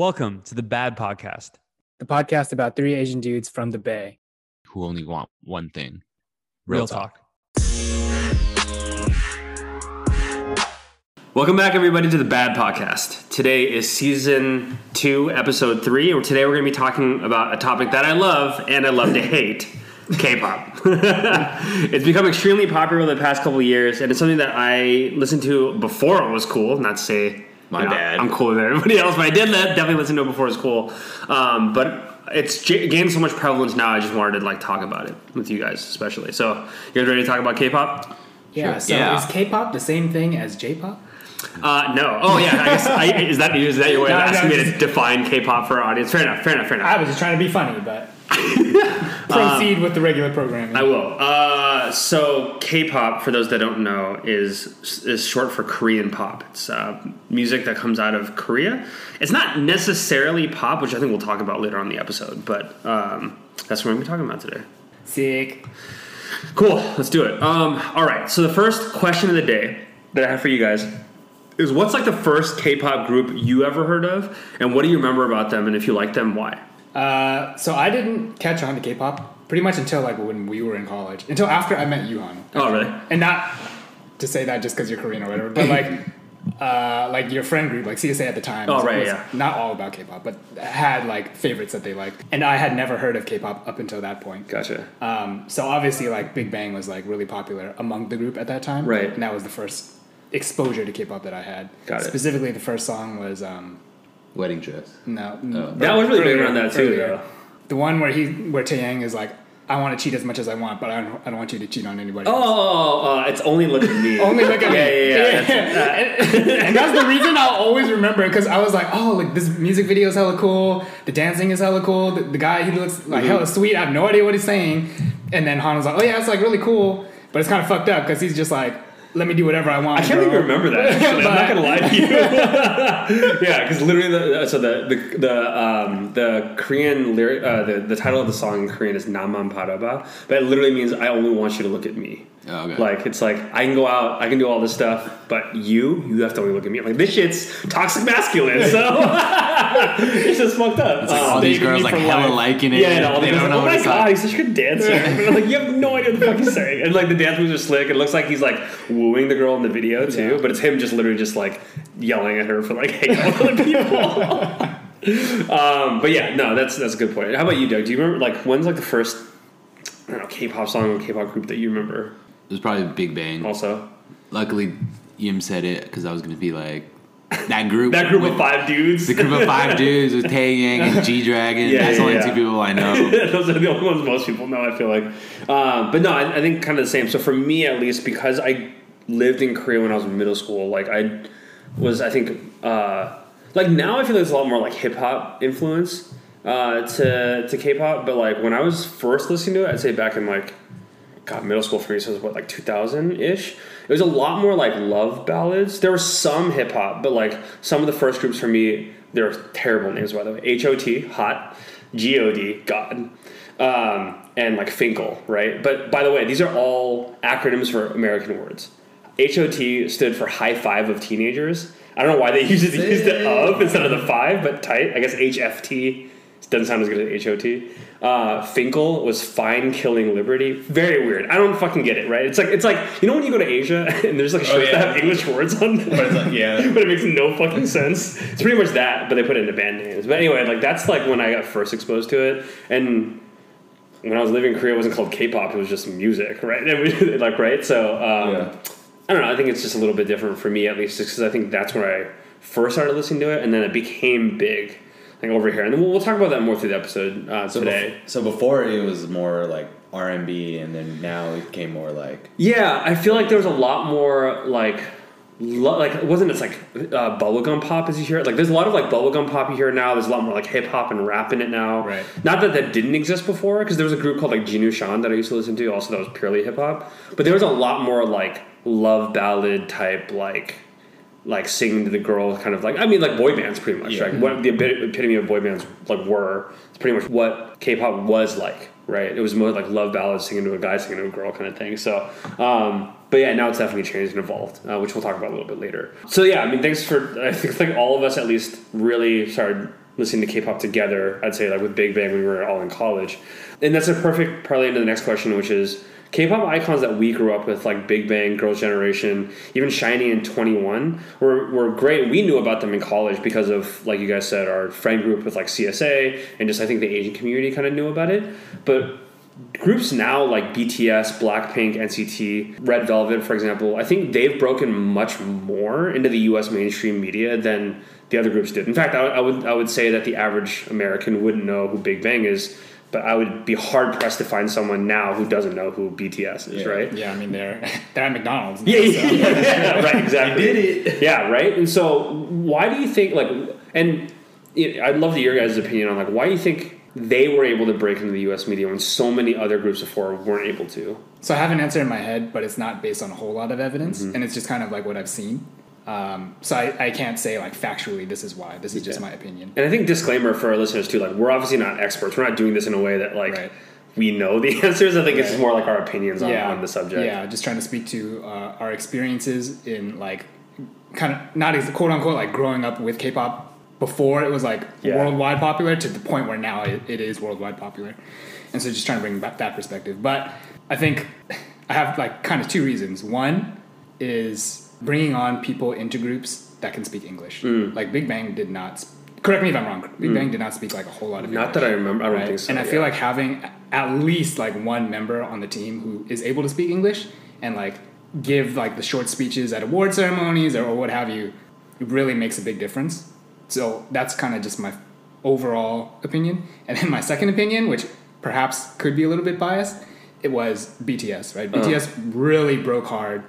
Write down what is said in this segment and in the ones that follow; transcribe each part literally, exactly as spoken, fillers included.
Welcome to the Bad Podcast, the podcast about three Asian dudes from the Bay who only want one thing: real, real talk. talk. Welcome back, everybody, to the Bad Podcast. Today is season two, episode three, and today we're going to be talking about a topic that I love and I love to hate: K-pop. It's become extremely popular the past couple of years, and it's something that I listened to before it was cool. Not to say my you know, bad. I'm cooler than everybody else, but I did let, definitely listen to it before it was cool. Um, but it's j- gained so much prevalence now, I just wanted to like talk about it with you guys, especially. So, you guys ready to talk about K-pop? Yeah, sure. so yeah. Is K-pop the same thing as J-pop? Uh, no. Oh, yeah. I guess, I, is, that, is that your way no, of asking no, me to define K-pop for our audience? Fair enough, fair enough, fair enough. I was just trying to be funny, but... Proceed um, with the regular programming. I will. Uh, so K-pop, for those that don't know, is is short for Korean pop. It's uh, music that comes out of Korea. It's not necessarily pop, which I think we'll talk about later on in the episode, but um, that's what we're going to be talking about today. Sick. Cool. Let's do it. Um, all right. So the first question of the day that I have for you guys is, what's like the first K-pop group you ever heard of, and what do you remember about them, and if you like them, why? Uh, so I didn't catch on to K-pop pretty much until like when we were in college, until after I met Yuhan. Oh, really? And not to say that just because you're Korean or whatever, but like, uh, like your friend group, like C S A at the time. Oh, was, right, was yeah. Not all about K-pop, but had like favorites that they liked, and I had never heard of K-pop up until that point. Gotcha. Um, so obviously like Big Bang was like really popular among the group at that time, right? And that was the first exposure to K-pop that I had. Got it. Specifically, the first song was um. Wedding Dress. No. no. That was really big around that too, earlier. though. The one where he, where Taeyang is like, I want to cheat as much as I want, but I don't, I don't want you to cheat on anybody else. Oh, uh, it's Only Look at Me. Only Look at Me. Yeah, yeah, yeah. That's, uh, and, and that's the reason I'll always remember it, because I was like, oh, like this music video is hella cool. The dancing is hella cool. The, the guy, he looks like mm-hmm. hella sweet. I have no idea what he's saying. And then Han was like, oh yeah, it's like really cool, but it's kind of fucked up because he's just like, let me do whatever I want. I can't bro. even remember that, actually. I'm not going to lie to you. Yeah, because literally, the, so the the the, um, the Korean lyric, uh, the, the title of the song in Korean is Naman Paraba, but it literally means I only want you to look at me. Oh, okay. Like, it's like, I can go out, I can do all this stuff, but you, you have to only look at me. I'm like, this shit's toxic masculine, so it's just fucked up. It's like um, all these girls, like, hella life. liking it. Yeah, and all they don't like, know oh what my god, like. He's such a good dancer. And like, you have no idea what the fuck he's saying. And, like, the dance moves are slick. It looks like he's, like, wooing the girl in the video, too. Yeah. But it's him just literally just, like, yelling at her for, like, hanging out with other people. um, but, yeah, no, that's that's a good point. How about you, Doug? Do you remember, like, when's, like, the first, I don't know, K-pop song or K-pop group that you remember? It was probably Big Bang. Also, luckily, Yim said it because I was going to be like that group. that group with, of five dudes. The group of five dudes with Taeyang and G-Dragon. Yeah, That's yeah, the only yeah. two people I know. Those are the only ones most people know, I feel like. Um, but no, I, I think kind of the same. So for me, at least, because I lived in Korea when I was in middle school, like I was, I think, uh, like now I feel like there's a lot more like hip hop influence uh, to to K-pop. But like when I was first listening to it, I'd say back in like. God, middle school for me, so it was what, like two thousand ish? It was a lot more like love ballads. There was some hip hop, but like some of the first groups for me, there were terrible names, by the way. H O T, Hot, G O D, God, um, and like Fin.K.L, right? But by the way, these are all acronyms for American words. H O T stood for High Five of Teenagers. I don't know why they used, used the of instead of the five, but tight. I guess H F T. Doesn't sound as good as H O T. Uh, Fin.K.L was Fine Killing Liberty. Very weird. I don't fucking get it, right? It's like, it's like, you know when you go to Asia and there's like shirts oh, yeah. that have English words on them? But it's like, yeah. But it makes no fucking sense. It's pretty much that, but they put it into band names. But anyway, like that's like when I got first exposed to it. And when I was living in Korea, it wasn't called K-pop. It was just music, right? like, right? So, um, yeah. I don't know. I think it's just a little bit different for me, at least, because I think that's when I first started listening to it. And then it became big. Like over here, and then we'll, we'll talk about that more through the episode uh, so today. Bef- so before it was more like R and B, and then now it became more like yeah. I feel like there was a lot more like lo- like wasn't it like uh, bubblegum pop as you hear it? Like there's a lot of like bubblegum pop you hear now. There's a lot more like hip hop and rap in it now. Right. Not that that didn't exist before, because there was a group called like Jinu Sean that I used to listen to. Also, that was purely hip hop. But there was a lot more like love ballad type like. Like singing to the girl, kind of like I mean, like boy bands, pretty much. Yeah. Right? What the epitome of boy bands like were. It's pretty much what K-pop was like, right? It was more like love ballads, singing to a guy, singing to a girl, kind of thing. So, um, but yeah, now it's definitely changed and evolved, uh, which we'll talk about a little bit later. So yeah, I mean, thanks for I think like all of us at least really started listening to K-pop together, I'd say, like with Big Bang, we were all in college. And that's a perfect parlay into the next question, which is K-pop icons that we grew up with, like Big Bang, Girls' Generation, even SHINee and twenty-one, were, were great. We knew about them in college because of, like you guys said, our friend group with like C S A, and just I think the Asian community kind of knew about it. But groups now like B T S, Blackpink, N C T, Red Velvet, for example, I think they've broken much more into the U S mainstream media than the other groups did. In fact, I, I would I would say that the average American wouldn't know who Big Bang is, but I would be hard-pressed to find someone now who doesn't know who B T S is, yeah. right? Yeah, I mean, they're, they're at McDonald's. Yeah, yeah, so. yeah, right, exactly. They did it. Yeah, right? And so why do you think, like, and it, I'd love to hear your guys' opinion on, like, why do you think they were able to break into the U S media when so many other groups before weren't able to? So I have an answer in my head, but it's not based on a whole lot of evidence, mm-hmm. and it's just kind of like what I've seen. Um, so I, I can't say, like, factually this is why. This is just yeah. my opinion. And I think disclaimer for our listeners, too, like, we're obviously not experts. We're not doing this in a way that, like, right. we know the answers. I think right. it's more like our opinions yeah. on, on the subject. Yeah, just trying to speak to uh, our experiences in, like, kind of, not ex- quote-unquote, like, growing up with K-pop. Before it was like yeah. worldwide popular to the point where now it, it is worldwide popular. And so just trying to bring back that perspective. But I think I have like kind of two reasons. One is bringing on people into groups that can speak English. Mm. Like Big Bang did not, correct me if I'm wrong, Big mm. Bang did not speak like a whole lot of English. Not that I remember, I don't right? think so. And I yeah. feel like having at least like one member on the team who is able to speak English and like give like the short speeches at award ceremonies or what have you, it really makes a big difference. So that's kind of just my overall opinion. And then my second opinion, which perhaps could be a little bit biased, it was B T S, right? Uh-huh. B T S really broke hard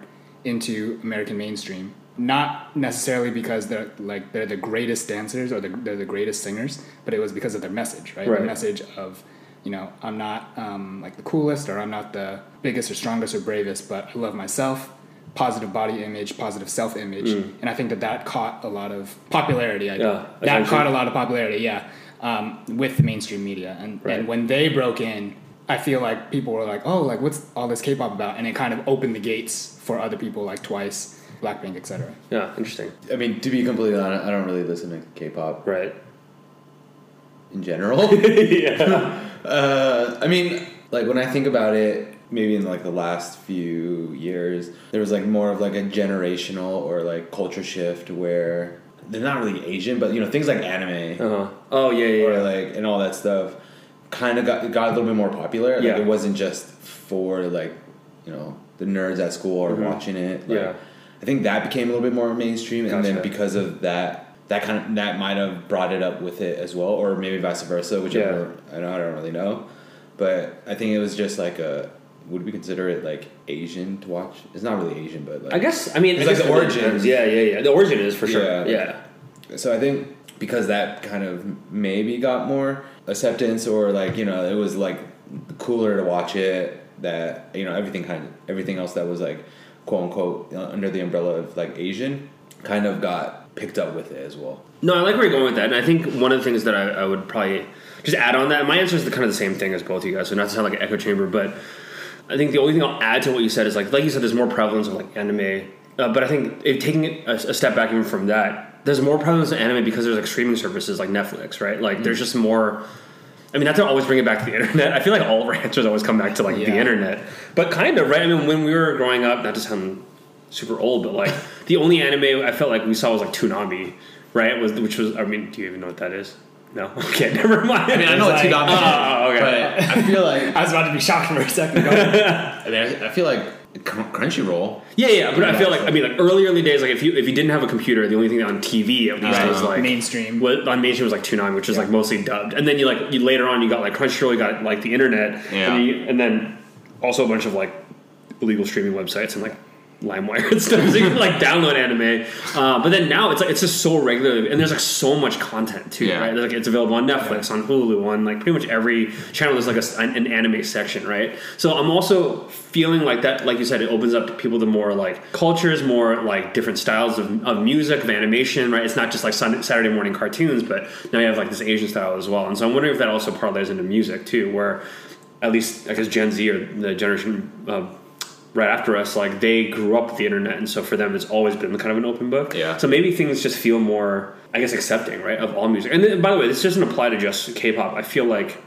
into American mainstream. Not necessarily because they're like they're the greatest dancers or the, they're the greatest singers, but it was because of their message, right? right. The message of, you know, I'm not um, like the coolest or I'm not the biggest or strongest or bravest, but I love myself. Positive body image, positive self-image. Mm. And I think that that caught a lot of popularity. I yeah, that caught a lot of popularity, yeah, um, with the mainstream media. And, right. and when they broke in, I feel like people were like, oh, like what's all this K-pop about? And it kind of opened the gates for other people like Twice, Blackpink, et cetera. Yeah, interesting. I mean, to be completely honest, I don't really listen to K-pop. Right. In general. yeah. uh, I mean, like when I think about it, maybe in like the last few years, there was like more of like a generational or like culture shift where they're not really Asian, but you know, things like anime. Uh-huh. Oh yeah, yeah. Or yeah. like, and all that stuff kind of got, got a little bit more popular. Like yeah. it wasn't just for like, you know, the nerds at school or mm-hmm. watching it. Like, yeah. I think that became a little bit more mainstream. Gotcha. And then because of that, that kind of, that might've brought it up with it as well, or maybe vice versa, whichever, yeah. I don't, I don't really know. But I think it was just like a, would we consider it like Asian to watch? It's not really Asian, but like I guess I mean it's I like guess the origin. Yeah, yeah, yeah. The origin is for sure. Yeah. yeah. So I think because that kind of maybe got more acceptance, or like you know it was like cooler to watch it. That you know everything kind of everything else that was like quote unquote under the umbrella of like Asian kind of got picked up with it as well. No, I like where you're going with that, and I think one of the things that I, I would probably just add on that. My answer is the, kind of the same thing as both of you guys, so not to sound like an echo chamber, but. I think the only thing I'll add to what you said is like, like you said, there's more prevalence of like anime, uh, but I think if taking it a, a step back even from that, there's more prevalence of anime because there's like streaming services like Netflix, right? Like mm-hmm. there's just more. I mean, not to always bring it back to the internet. I feel like all of our answers always come back to like yeah. the internet, but kind of right. I mean, when we were growing up, not to sound super old, but like the only anime I felt like we saw was like Toonami, right? Was which was I mean, do you even know what that is? No. Okay, never mind. I mean, I know it's like, Toonami. Oh, oh, okay. But I feel like... I was about to be shocked for a second. I mean, I feel like Crunchyroll. Yeah, yeah, but I feel like, I mean, like early, early days, like if you if you didn't have a computer, the only thing on T V at least right. was like... Mainstream. Was, on mainstream was like Toonami, which was yeah. like mostly dubbed. And then you like, you later on you got like Crunchyroll, you got like the internet. Yeah. And, you, and then also a bunch of like illegal streaming websites and like... LimeWire and stuff, so you can like download anime, uh, but then now it's like it's just so regular, and there's like so much content too, yeah. right? Like it's available on Netflix, yeah. on Hulu, on like pretty much every channel. There's like a, an, an anime section, right? So I'm also feeling like that, like you said, it opens up to people to more like cultures, more like different styles of, of music, of animation, right? It's not just like Sunday, Saturday morning cartoons, but now you have like this Asian style as well, and so I'm wondering if that also parlays into music too, where at least I guess Gen Z or the generation. Uh, right after us, like they grew up with the internet, and so for them it's always been kind of an open book. Yeah. So maybe things just feel more I guess, accepting, right, of all music. And then, by the way, this doesn't apply to just K-pop. I feel like,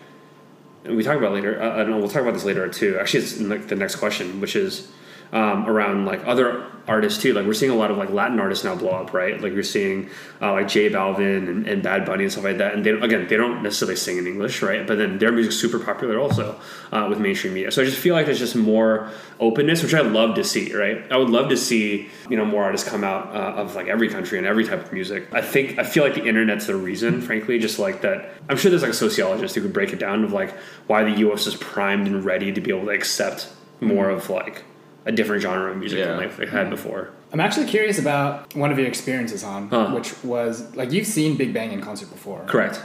and we talk about later, I don't know, we'll talk about this later too. Actually, it's in like the next question, which is um, around like other artists too. Like we're seeing a lot of like Latin artists now blow up, right? Like you're seeing uh, like J Balvin and, and Bad Bunny and stuff like that. And they again, they don't necessarily sing in English, right? But then their music's super popular also uh, with mainstream media. So I just feel like there's just more openness, which I love to see, right? I would love to see, you know, more artists come out uh, of like every country and every type of music. I think, I feel like the internet's the reason, frankly, just like that. I'm sure there's like sociologists who could break it down of like why the U S is primed and ready to be able to accept more mm-hmm. of like a different genre of music yeah. than like they've had mm-hmm. before. I'm actually curious about one of your experiences, Han, huh. which was, like, you've seen Big Bang in concert before. Right? Correct.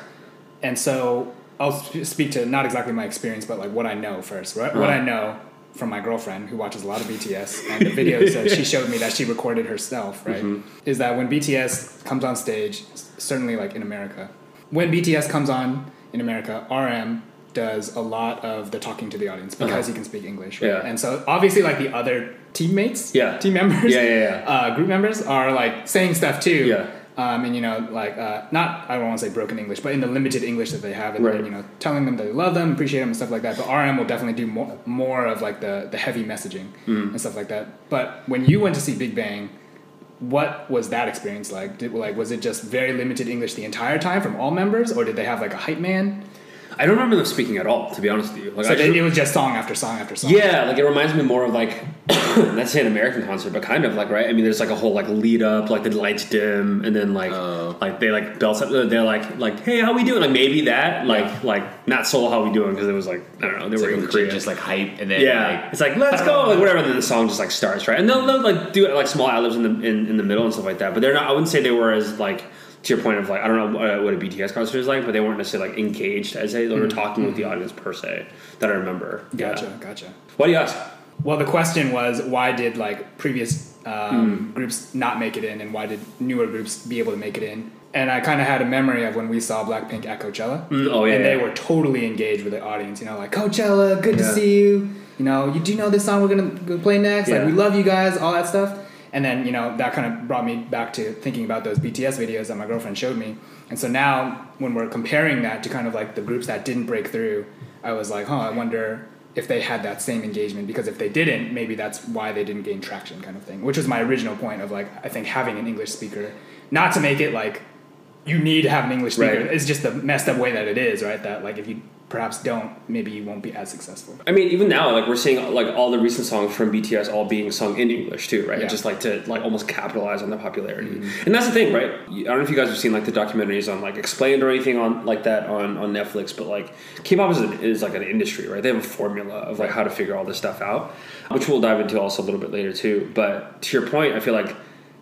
And so I'll speak to not exactly my experience, but, like, what I know first. What, huh. what I know from my girlfriend, who watches a lot of B T S, and the videos that she showed me that she recorded herself, right, mm-hmm. is that when B T S comes on stage, certainly, like, in America, when B T S comes on in America, R M does a lot of the talking to the audience because uh-huh. he can speak English, right? yeah. And so obviously like the other teammates yeah. team members yeah, yeah, yeah. Uh, group members are like saying stuff too yeah. um, and you know like uh, not I don't want to say broken English, but in the limited English that they have, and right. you know, telling them that they love them, appreciate them and stuff like that. But R M will definitely do more, more of like the, the heavy messaging mm. and stuff like that. But when you went to see Big Bang, what was that experience like? Did, like was it just very limited English the entire time from all members, or did they have like a hype man? I don't remember them speaking at all, to be honest with you. Like, so they, it was just song after song after song. Yeah, like it reminds me more of like, let's say an American concert, but kind of like, right? I mean, there's like a whole like lead up, like the lights dim, and then like uh, like they like belts up. They're like like hey, how we doing? Like maybe that like yeah. like not solo how we doing, because it was like I don't know, they it's were like in Korea, just like hype, and then yeah, like, it's like let's go like whatever. And then the song just like starts, right? And they'll, they'll like do like small ad libs in the in, in the middle and stuff like that. But they're not. I wouldn't say they were as like. To your point of like, I don't know what a B T S concert is like, but they weren't necessarily like engaged as they were talking mm-hmm. with the audience per se that I remember. Gotcha, yeah. gotcha. What do you ask? Well, the question was, why did like previous um, mm. groups not make it in, and why did newer groups be able to make it in? And I kind of had a memory of when we saw Blackpink at Coachella. Mm, oh yeah, and yeah. they were totally engaged with the audience. You know, like Coachella, good yeah. to see you. You know, you do know this song we're gonna play next. Yeah. Like we love you guys, all that stuff. And then, you know, that kind of brought me back to thinking about those B T S videos that my girlfriend showed me. And so now when we're comparing that to kind of like the groups that didn't break through, I was like, huh, I wonder if they had that same engagement, because if they didn't, maybe that's why they didn't gain traction kind of thing, which was my original point of like, I think having an English speaker, not to make it like you need to have an English speaker. Right. It's just the messed up way that it is, right? That like if you perhaps don't, maybe you won't be as successful. I mean, even now, like we're seeing like all the recent songs from B T S all being sung in English too, right? Yeah. Just like to like almost capitalize on the popularity. Mm-hmm. And that's the thing, right? I don't know if you guys have seen like the documentaries on like Explained or anything on like that on, on Netflix, but like K-pop is, an, is like an industry, right? They have a formula of like how to figure all this stuff out, which we'll dive into also a little bit later too. But to your point, I feel like,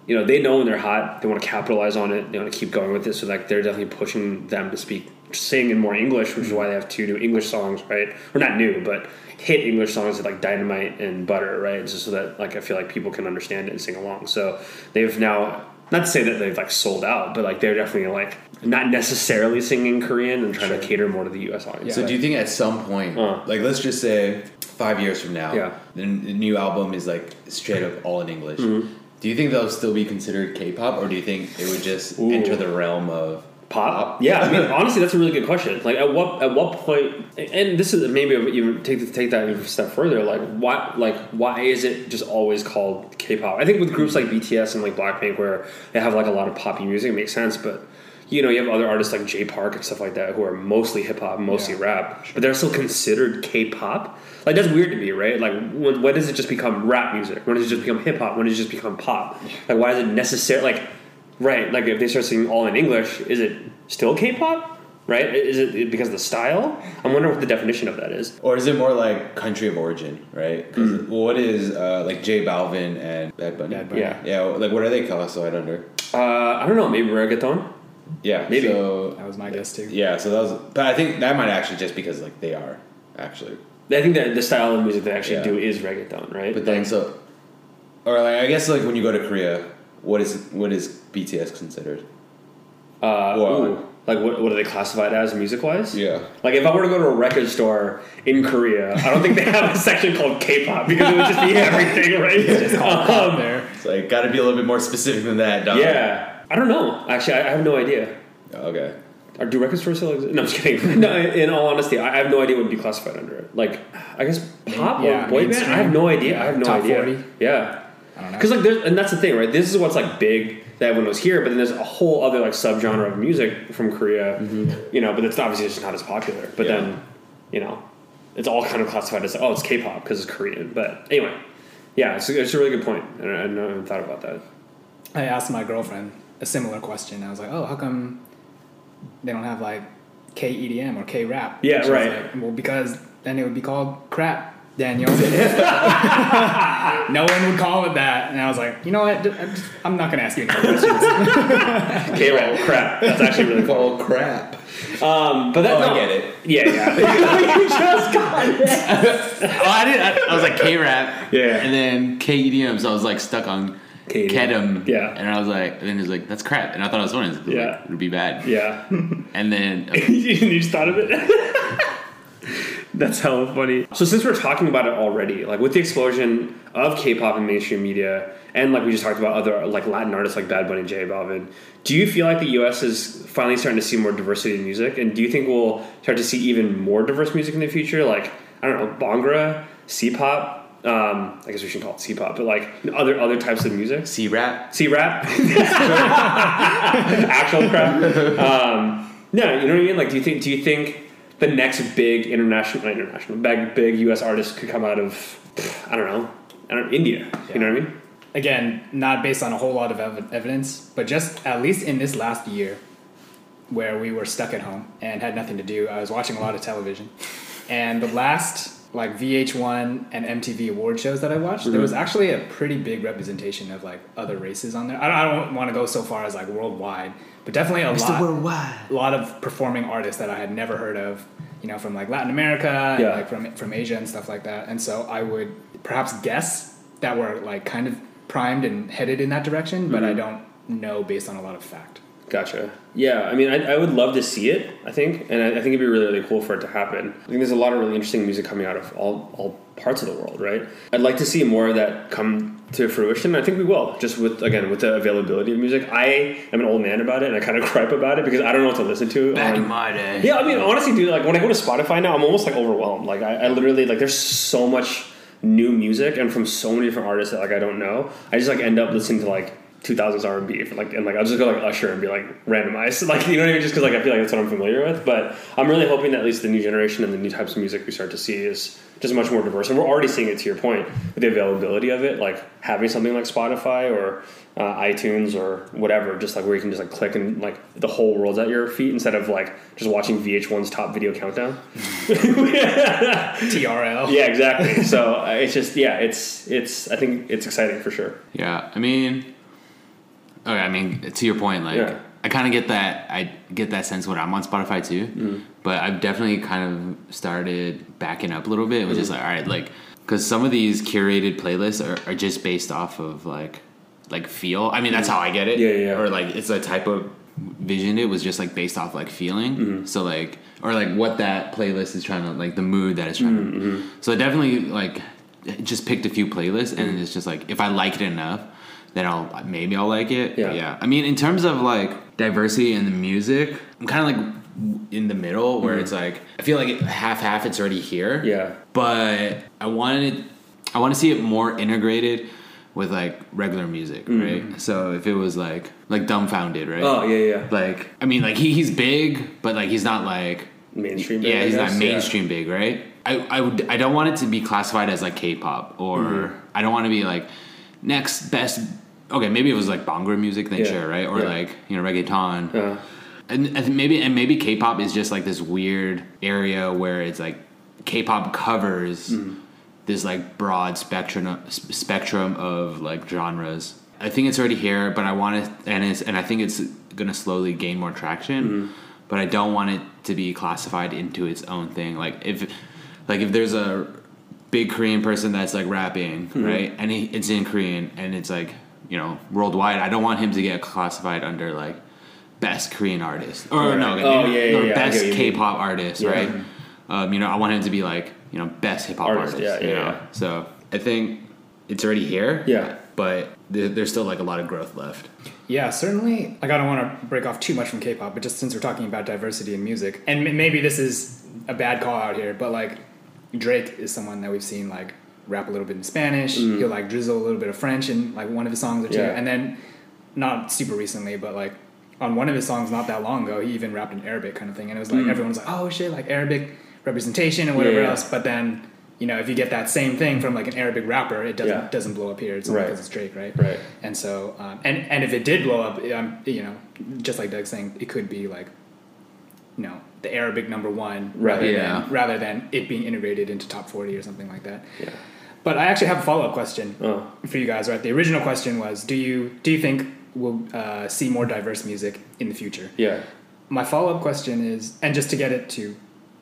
you know, they know when they're hot, they want to capitalize on it, they want to keep going with it. So like they're definitely pushing them to speak sing in more English, which is why they have two new English songs, right? Or not new, but hit English songs like Dynamite and Butter, right? Just so that like I feel like people can understand it and sing along. So they've now, not to say that they've like sold out, but like they're definitely like not necessarily singing Korean and trying sure. to cater more to the U S audience. Yeah. So right. do you think at some point, uh, like let's just say five years from now, yeah. the, n- the new album is like straight up all in English. Mm-hmm. Do you think they'll still be considered K-pop, or do you think it would just Ooh. enter the realm of pop? Yeah, I mean, honestly, that's a really good question. Like, at what at what point? And this is maybe even take take that even a step further. Like, why like why is it just always called K-pop? I think with groups like B T S and like Blackpink, where they have like a lot of poppy music, it makes sense. But you know, you have other artists like Jay Park and stuff like that who are mostly hip hop, mostly yeah. rap, but they're still considered K-pop. Like, that's weird to me, right? Like, when, when does it just become rap music? When does it just become hip hop? When does it just become pop? Like, why is it necessary? Like. Right, like if they start singing all in English, is it still K-pop? Right? Is it because of the style? I'm wondering what the definition of that is. Or is it more like country of origin, right? Because mm-hmm. what is uh, like J Balvin and Bad Bunny? Bad Bunny. Yeah. Yeah, like what are they classified under? Uh, I don't know, maybe reggaeton? Yeah, maybe. So, that was my guess too. Yeah, so that was, but I think that might actually just because like they are actually. I think that the style of music they actually yeah. do is reggaeton, right? But then like, so, or like I guess like when you go to Korea, What is what is B T S considered? Uh, ooh, like what what are they classified as music wise? Yeah. Like if I were to go to a record store in Korea, I don't think they have a section called K-pop because it would just be everything, right? It's just all um, there. It's like gotta be a little bit more specific than that, dog. Yeah. I don't know. Actually, I, I have no idea. Okay. Are, do record stores still exist? No, I'm just kidding. No, in all honesty, I have no idea what would be classified under it. Like, I guess pop yeah, or boy band? I have no idea. Yeah. I have no Top idea. forty? Yeah. I don't know. Because, like, there's, and that's the thing, right? This is what's, like, big that everyone knows here, but then there's a whole other, like, subgenre of music from Korea, mm-hmm. you know, but it's obviously just not as popular. But yeah. then, you know, it's all kind of classified as, oh, it's K-pop because it's Korean. But anyway, yeah, it's, it's a really good point. I, I never even thought about that. I asked my girlfriend a similar question. I was like, oh, how come they don't have, like, K E D M or K-rap? Yeah, right. Like, well, because then it would be called crap, Daniel. No one would call it that. And I was like, you know what? I'm, just, I'm not going to ask you any questions. K-rap, crap. That's actually really cool. Crap. Um, but that, oh, no. I get it. Yeah, yeah. You just got it. Oh, I did. I, I was like K-rap. Yeah. And then K E D M, so I was, like, stuck on Kedem. Yeah. And I was like, and then he was like, that's crap. And I thought it was funny. It was yeah. like, it'd be bad. Yeah. And then okay. You just thought of it? That's hella funny. So since we're talking about it already, like with the explosion of K-pop in mainstream media, and like we just talked about other like Latin artists like Bad Bunny and J Balvin, do you feel like the U S is finally starting to see more diversity in music? And do you think we'll start to see even more diverse music in the future? Like, I don't know, Bhangra, C-pop? Um, I guess we should call it C-pop, but like other other types of music. C-rap. C-rap. Actual crap. Um, no, you know what I mean? Like, do you think? Do you think the next big international, international, big, big U S artist could come out of I don't know, I don't India? Yeah. You know what I mean? Again, not based on a whole lot of ev- evidence, but just at least in this last year, where we were stuck at home and had nothing to do, I was watching a lot of television, and the last. Like V H one and M T V award shows that I watched, mm-hmm. there was actually a pretty big representation of like other races on there. I don't, I don't want to go so far as like worldwide, but definitely a Mister lot, worldwide. a lot of performing artists that I had never heard of, you know, from like Latin America, and yeah. like from from Asia and stuff like that. And so I would perhaps guess that we're like kind of primed and headed in that direction, mm-hmm. but I don't know based on a lot of fact. Gotcha. Yeah, I mean, I, I would love to see it, I think, and I, I think it'd be really, really cool for it to happen. I think there's a lot of really interesting music coming out of all, all parts of the world, right? I'd like to see more of that come to fruition. I think we will, just with, again, with the availability of music. I am an old man about it, and I kind of gripe about it because I don't know what to listen to. Back um, in my day. Yeah, I mean, honestly, dude, like, when I go to Spotify now, I'm almost, like, overwhelmed. Like, I, I literally, like, there's so much new music and from so many different artists that, like, I don't know. I just, like, end up listening to, like, two thousands R and B for like, and like I'll just go like Usher and be like randomized, like, you know what I mean, just because like I feel like that's what I'm familiar with. But I'm really hoping that at least the new generation and the new types of music we start to see is just much more diverse, and we're already seeing it, to your point, with the availability of it, like having something like Spotify or uh, iTunes or whatever, just like where you can just like click and like the whole world's at your feet instead of like just watching V H one's top video countdown. Yeah. T R L. Yeah, exactly. So uh, it's just yeah, it's it's I think it's exciting for sure. Yeah, I mean. Okay, I mean, to your point, like, yeah. I kind of get that, I get that sense when I'm on Spotify, too, mm. but I've definitely kind of started backing up a little bit, which mm. is like, all right, like, because some of these curated playlists are, are just based off of, like, like, feel. I mean, that's how I get it. Yeah, yeah. Or, like, it's a type of vision. It was just, like, based off, like, feeling. Mm-hmm. So, like, or, like, what that playlist is trying to, like, the mood that it's trying mm-hmm. to. So, I definitely, like, just picked a few playlists, mm-hmm. and it's just, like, if I like it enough, then I'll maybe I'll like it. Yeah. yeah. I mean, in terms of like diversity in the music, I'm kind of like in the middle where mm-hmm. it's like I feel like half half it's already here. Yeah. But I wanted I want to see it more integrated with like regular music, mm-hmm. right? So if it was like like Dumbfounded, right? Oh yeah, yeah. Like I mean, like he he's big, but like he's not like mainstream. Big, yeah, he's not mainstream yeah. big, right? I I would I don't want it to be classified as like K-pop or mm-hmm. I don't want to be like next best. Okay, maybe it was like Bhangra music, then yeah. sure, right? Or yeah. like, you know, reggaeton. Yeah. And, and maybe and maybe K-pop is just like this weird area where it's like K-pop covers mm. this like broad spectrum of, spectrum of like genres. I think it's already here, but I want it, and it's, and I think it's going to slowly gain more traction, mm. but I don't want it to be classified into its own thing. Like if like if there's a big Korean person that's like rapping, mm-hmm. right? And he, it's in Korean and it's like you know, worldwide. I don't want him to get classified under like best Korean artist or right. no, oh, you know, yeah, yeah, or yeah, best K-pop artist, yeah. right? Um, you know, I want him to be like you know best hip hop artist. artist yeah, you yeah, know? Yeah. So I think it's already here. Yeah, but th- there's still like a lot of growth left. Yeah, certainly. Like, I don't want to break off too much from K-pop, but just since we're talking about diversity in music, and m- maybe this is a bad call out here, but like Drake is someone that we've seen like rap a little bit in Spanish. Mm. He'll like drizzle a little bit of French in like one of his songs or two, yeah. and then not super recently, but like on one of his songs not that long ago, he even rapped in Arabic kind of thing, and it was like mm. everyone's like, oh shit, like Arabic representation and whatever yeah, yeah. else. But then you know if you get that same thing from like an Arabic rapper, it doesn't yeah. doesn't blow up here. It's only right. because it's Drake, right? Right. And so um, and and if it did blow up, um, you know, just like Doug's saying, it could be like, you know, the Arabic number one, right? Rather, yeah. than, rather than it being integrated into top forty or something like that. Yeah. But I actually have a follow up question oh. for you guys, right? The original question was, do you do you think we'll uh, see more diverse music in the future? Yeah. My follow up question is, and just to get it to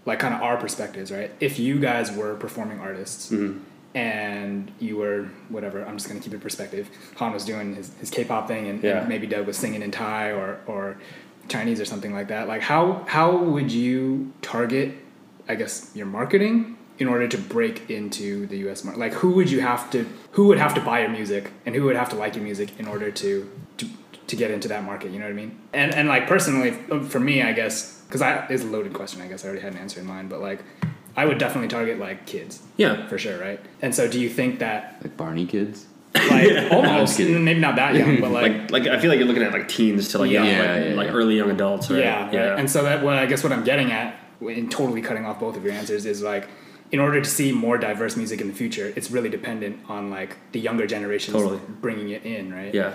like kind of our perspectives, right? If you guys were performing artists mm-hmm. and you were whatever, I'm just going to keep it perspective. Han was doing his, his K-pop thing, and, yeah. and maybe Doug was singing in Thai or or Chinese or something like that. Like, how how would you target, I guess, your marketing in order to break into the U S market? Like, who would you have to who would have to buy your music, and who would have to like your music in order to to, to get into that market? You know what I mean? And and like personally, for me, I guess. Because I it's a loaded question, I guess. I already had an answer in mind. But, like, I would definitely target, like, kids. Yeah. For sure, right? And so do you think that... Like Barney kids? Like, yeah. almost. No, maybe not that young, but, like... like... Like, I feel like you're looking at, like, teens to, like, yeah, young, yeah, like, yeah, yeah. like, early young adults, right? Yeah, yeah. Right. And so that, well, I guess what I'm getting at, in totally cutting off both of your answers, is, like, in order to see more diverse music in the future, it's really dependent on, like, the younger generations totally. bringing it in, right? Yeah.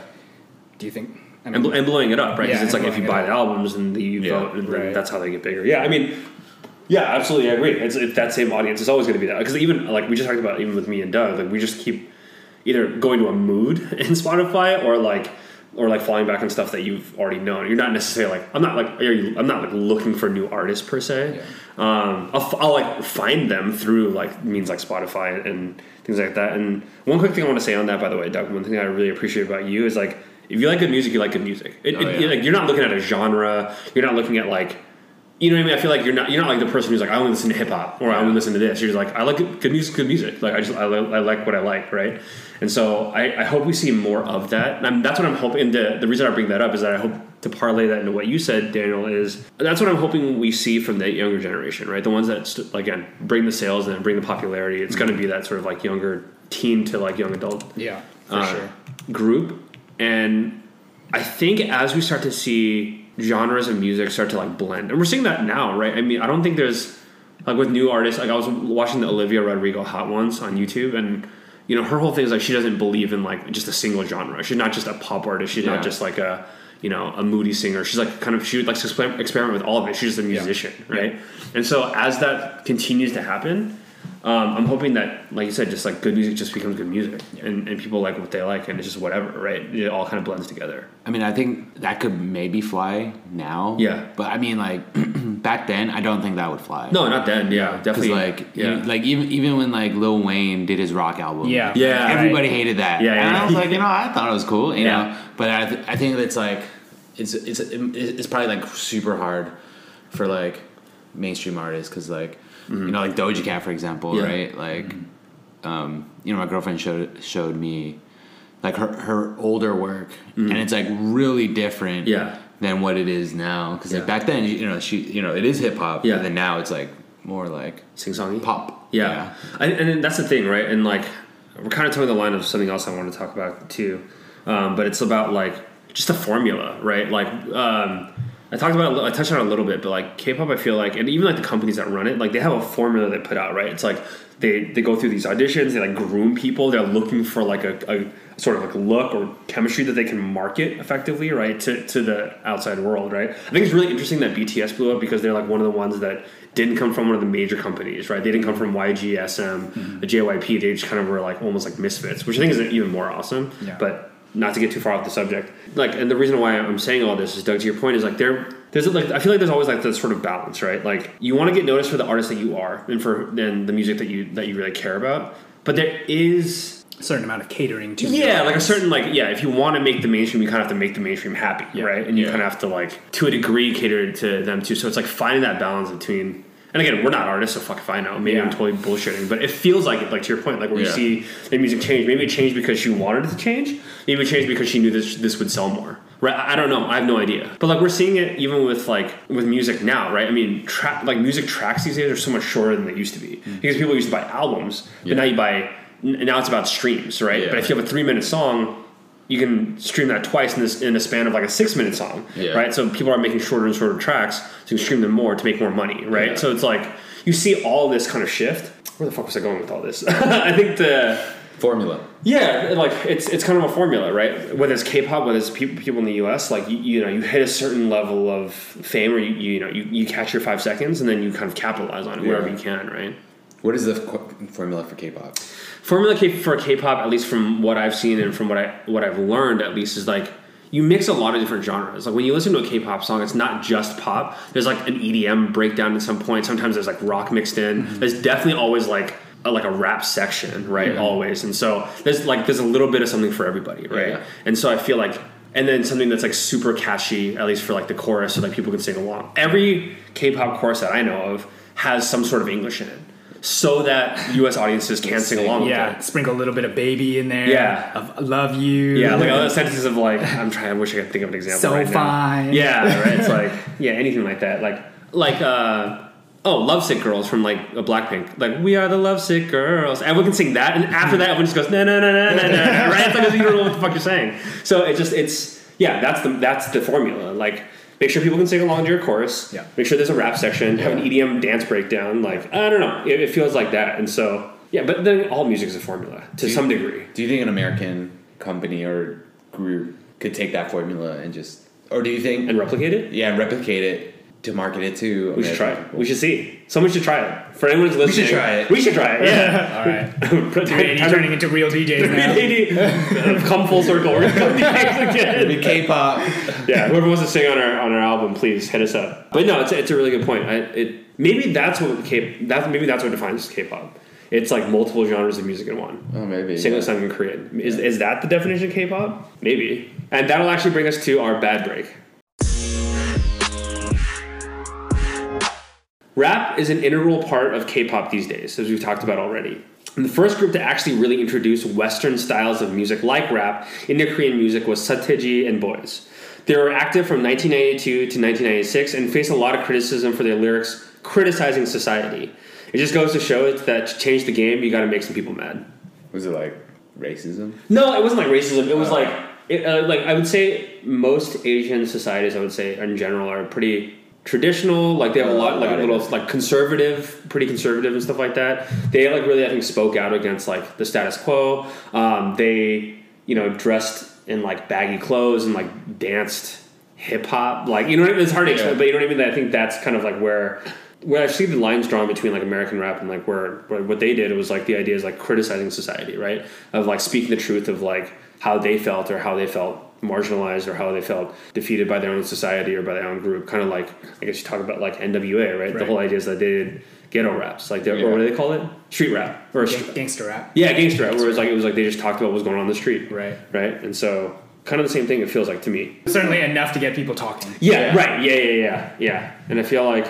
Do you think... I mean, and, bl- and blowing it up, right? Because yeah, it's like if you buy the albums and the, you yeah, vote, and right. that's how they get bigger. Yeah, I mean, yeah, absolutely, I agree. It's it, that same audience is always going to be that. Because even like we just talked about, even with me and Doug, like we just keep either going to a mood in Spotify or like or like falling back on stuff that you've already known. You're not necessarily like I'm not like you, I'm not like looking for new artists per se. Yeah. Um, I'll, I'll like find them through like means like Spotify and things like that. And one quick thing I want to say on that, by the way, Doug, one thing I really appreciate about you is like. If you like good music, you like good music. It, oh, yeah. it, you're, like, you're not looking at a genre. You're not looking at like, you know what I mean? I feel like you're not you're not like the person who's like, I only listen to hip hop or I only listen to this. You're just like, I like good music, good music. Like I just I, li- I like what I like, right? And so I, I hope we see more of that. And I'm, that's what I'm hoping. And the, the reason I bring that up is that I hope to parlay that into what you said, Daniel. Is that's what I'm hoping we see from the younger generation, right? The ones that st- again bring the sales and bring the popularity. It's mm-hmm. going to be that sort of like younger teen to like young adult, yeah, for uh, sure group. And I think as we start to see genres of music start to like blend, and we're seeing that now, right? I mean, I don't think there's like with new artists, like I was watching the Olivia Rodrigo Hot Ones on YouTube, and you know, her whole thing is like she doesn't believe in like just a single genre. She's not just a pop artist. She's yeah. not just like a, you know, a moody singer. She's like kind of, she would like experiment with all of it. She's just a musician, yeah. right? Yeah. And so as that continues to happen, Um, I'm hoping that, like you said, just like good music just becomes good music, yeah. and, and people like what they like, and it's just whatever, right? It all kind of blends together. I mean, I think that could maybe fly now. Yeah. But I mean, like back then, I don't think that would fly. No, not then. Yeah, definitely. Like, yeah. You, like even even when like Lil Wayne did his rock album, yeah, yeah, like, everybody right. hated that. Yeah, yeah. And I was like, you know, I thought it was cool, you yeah. know, but I th- I think it's like it's it's it's probably like super hard for like mainstream artists because like. Mm-hmm. You know, like Doja Cat, for example, yeah. right? Like, mm-hmm. um, you know, my girlfriend showed showed me like her, her older work, mm-hmm. and it's like really different yeah. than what it is now. Because yeah. like back then, you know, she, you know, it is hip hop, yeah. but then now it's like more like sing-songy pop. Yeah, yeah. I, and that's the thing, right? And like we're kind of towing the line of something else I want to talk about too, um, but it's about like just the formula, right? Like. Um, I talked about it, I touched on it a little bit, but like K-pop, I feel like, and even like the companies that run it, like they have a formula they put out, right? It's like they, they go through these auditions, they like groom people, they're looking for like a, a sort of like look or chemistry that they can market effectively, right, to, to the outside world, right? I think it's really interesting that B T S blew up because they're like one of the ones that didn't come from one of the major companies, right? They didn't come from Y G, S M, mm-hmm. J Y P, they just kind of were like almost like misfits, which I think is even more awesome, yeah. but... Not to get too far off the subject, like, and the reason why I'm saying all this is, Doug, to your point, is like there, there's like I feel like there's always like this sort of balance, right? Like you want to get noticed for the artist that you are and for then the music that you that you really care about, but there is a certain amount of catering to, yeah, like a certain like yeah, if you want to make the mainstream, you kind of have to make the mainstream happy, yeah. right? And you yeah. kind of have to like to a degree cater to them too. So it's like finding that balance between. And again, we're not artists, so fuck if I know. Maybe yeah. I'm totally bullshitting, but it feels like it, like to your point, like where yeah. you see the music change. Maybe it changed because she wanted it to change. Maybe it changed because she knew this this would sell more. Right? I don't know. I have no idea. But like we're seeing it even with like with music now, right? I mean, tra- like music tracks these days are so much shorter than they used to be mm. because people used to buy albums, yeah. but now you buy now it's about streams, right? Yeah. But if you have a three minute song, you can stream that twice in this in a span of like a six minute song, yeah. right? So people are making shorter and shorter tracks, so you can stream them more to make more money, right? Yeah. So it's like you see all this kind of shift. Where the fuck was I going with all this? I think the formula. Yeah, like it's it's kind of a formula, right? Whether it's K-pop, whether it's people people in the U S, like you, you know, you hit a certain level of fame, or you you know you, you catch your five seconds, and then you kind of capitalize on it yeah. wherever you can, right? What is the f- formula for K-pop? Formula K- for K-pop, at least from what I've seen and from what I what I've learned, at least is like you mix a lot of different genres. Like when you listen to a K-pop song, it's not just pop. There's like an E D M breakdown at some point. Sometimes there's like rock mixed in. Mm-hmm. There's definitely always like. A, like a rap section, right? Yeah. Always, and so there's like there's a little bit of something for everybody, right? Yeah. And so I feel like, and then something that's like super catchy, at least for like the chorus, so like people can sing along. Every K-pop chorus that I know of has some sort of English in it, so that U S audiences can sing along. Yeah, with it. Sprinkle a little bit of baby in there. Yeah, of love you. Yeah, like other sentences of like I'm trying. I wish I could think of an example. So right fine. Now. Yeah, right. It's like yeah, anything like that. Like like. uh Oh, Lovesick Girls from like a Blackpink. Like, we are the Lovesick Girls. And we can sing that. And after that, everyone just goes, na na na na na na. Right? It's like, you don't know what the fuck you're saying. So it just, it's, yeah, that's the that's the formula. Like, make sure people can sing along to your chorus. Yeah. Make sure there's a rap section. Have an E D M dance breakdown. Like, I don't know. It, it feels like that. And so, yeah, but then all music is a formula to do some you, degree. Do you think an American company or group could take that formula and just, or do you think? And replicate it? Yeah, replicate it. To market it to... We should try it. We should see. Someone should try it. For anyone who's listening... We should try it. We should try it, yeah. All right. We're turning into real D Js now. Come full circle. We're going to come D Js again. It'll be K-pop. Yeah, whoever wants to sing on our on our album, please hit us up. But no, it's it's a really good point. I, it Maybe that's what K, that, maybe that's what defines K-pop. It's like multiple genres of music in one. Oh, maybe. Singles, yeah. Song, Korean. Is, yeah. is that the definition of K-pop? Maybe. And that'll actually bring us to our bad break. Rap is an integral part of K-pop these days, as we've talked about already. And the first group to actually really introduce Western styles of music like rap into Korean music was Sateji and Boyz. They were active from nineteen ninety-two to nineteen ninety-six and faced a lot of criticism for their lyrics criticizing society. It just goes to show that to change the game, you got to make some people mad. Was it like racism? No, it wasn't like racism. It was uh, like, it, uh, like I would say most Asian societies, I would say in general, are pretty... traditional, like they have a lot, like a little, like conservative, pretty conservative and stuff like that. They like really, I think, spoke out against like the status quo. Um, they, you know, dressed in like baggy clothes and like danced hip hop. Like, you know what I mean? It's hard to explain, yeah. but you know what I mean? I think that's kind of like where, where I see the lines drawn between like American rap and like where, where what they did, it was like the idea is like criticizing society, right? Of like speaking the truth of like how they felt or how they felt marginalized or how they felt defeated by their own society or by their own group, kind of like I guess you talk about like N W A, right? right. The whole idea is that they did ghetto raps, like yeah. or what do they call it? Street rap or Gang- gangster rap? Yeah, gangster rap. Where it's like it was like they just talked about what was going on in the street, right? Right, and so kind of the same thing. It feels like to me, certainly enough to get people talking. Yeah, yeah. right. Yeah, yeah, yeah, yeah. And I feel like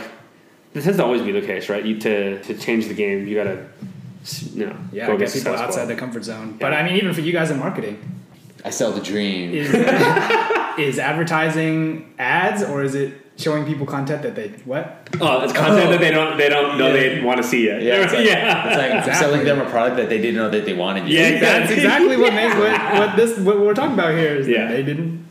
this has to always be the case, right? You to to change the game, you gotta you know yeah go I guess people outside their comfort zone. Yeah. But I mean, even for you guys in marketing. I sell the dream. Is, uh, is advertising ads or is it showing people content that they what? Oh, it's content oh. that they don't they don't know yeah. they want to see yet. Yeah, it's like, yeah. It's like exactly. selling them a product that they didn't know that they wanted. Yeah, exactly. That's exactly what, yeah. what what this what we're talking about here is yeah. that they didn't.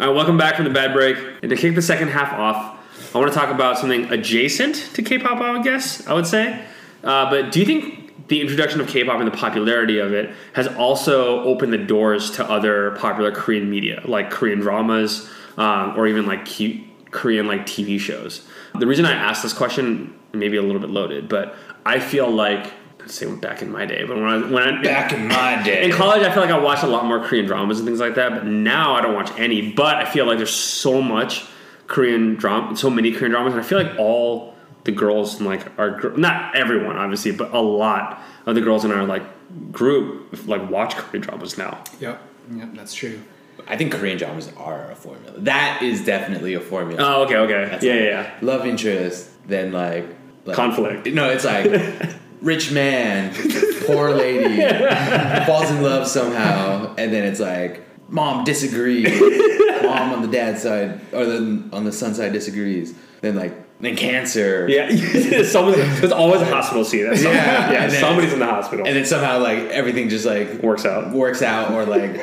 All right, welcome back from the bad break. And to kick the second half off, I want to talk about something adjacent to K-pop. I would guess I would say, uh, but do you think? The introduction of K-pop and the popularity of it has also opened the doors to other popular Korean media, like Korean dramas, um, or even like cute Korean like T V shows. The reason I asked this question may be a little bit loaded, but I feel like, let's say back in my day, but when I when I back in my day in college, I feel like I watched a lot more Korean dramas and things like that. But now I don't watch any. But I feel like there's so much Korean drama, so many Korean dramas, and I feel like all. The girls and like our not everyone obviously, but a lot of the girls in our like group like watch Korean dramas now. Yep, yep, that's true. I think Korean dramas are a formula. That is definitely a formula. Oh, okay, okay, that's yeah, like, yeah, yeah. Love interest, then like, like conflict. No, it's like rich man poor lady falls in love somehow, and then it's like, mom disagrees. Mom on the dad's side, or then on the son's side disagrees. Then like, then cancer. Yeah, there's always a hospital scene. That's yeah, yeah. Then, somebody's in the hospital, and then somehow like everything just like works out, works out, or like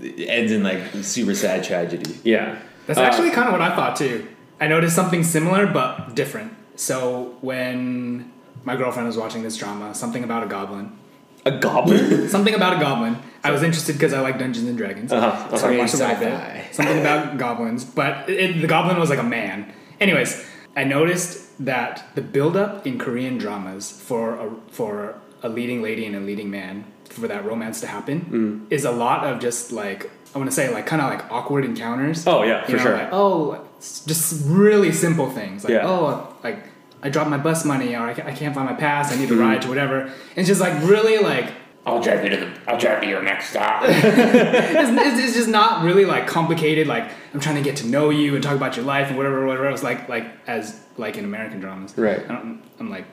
ends in like super sad tragedy. Yeah, that's uh, actually kind of what I thought too. I noticed something similar but different. So when my girlfriend was watching this drama, something about a goblin. A goblin? Something about a goblin. I was interested because I like Dungeons and Dragons. Uh-huh. Uh-huh. So I watched about that. Something about goblins. But it, the goblin was like a man. Anyways, I noticed that the build-up in Korean dramas for a, for a leading lady and a leading man, for that romance to happen, mm. is a lot of just like, I want to say like kind of like awkward encounters. Oh, yeah, for you know, sure. Like, oh, just really simple things. Like, yeah. oh, like... I dropped my bus money, or I can't find my pass, I need a ride to whatever. And it's just like really like, I'll drive you to the, I'll drive you to your next stop. it's, it's just not really like complicated. Like I'm trying to get to know you and talk about your life and whatever, whatever. It's like like as like in American dramas. Right. I don't, I'm like,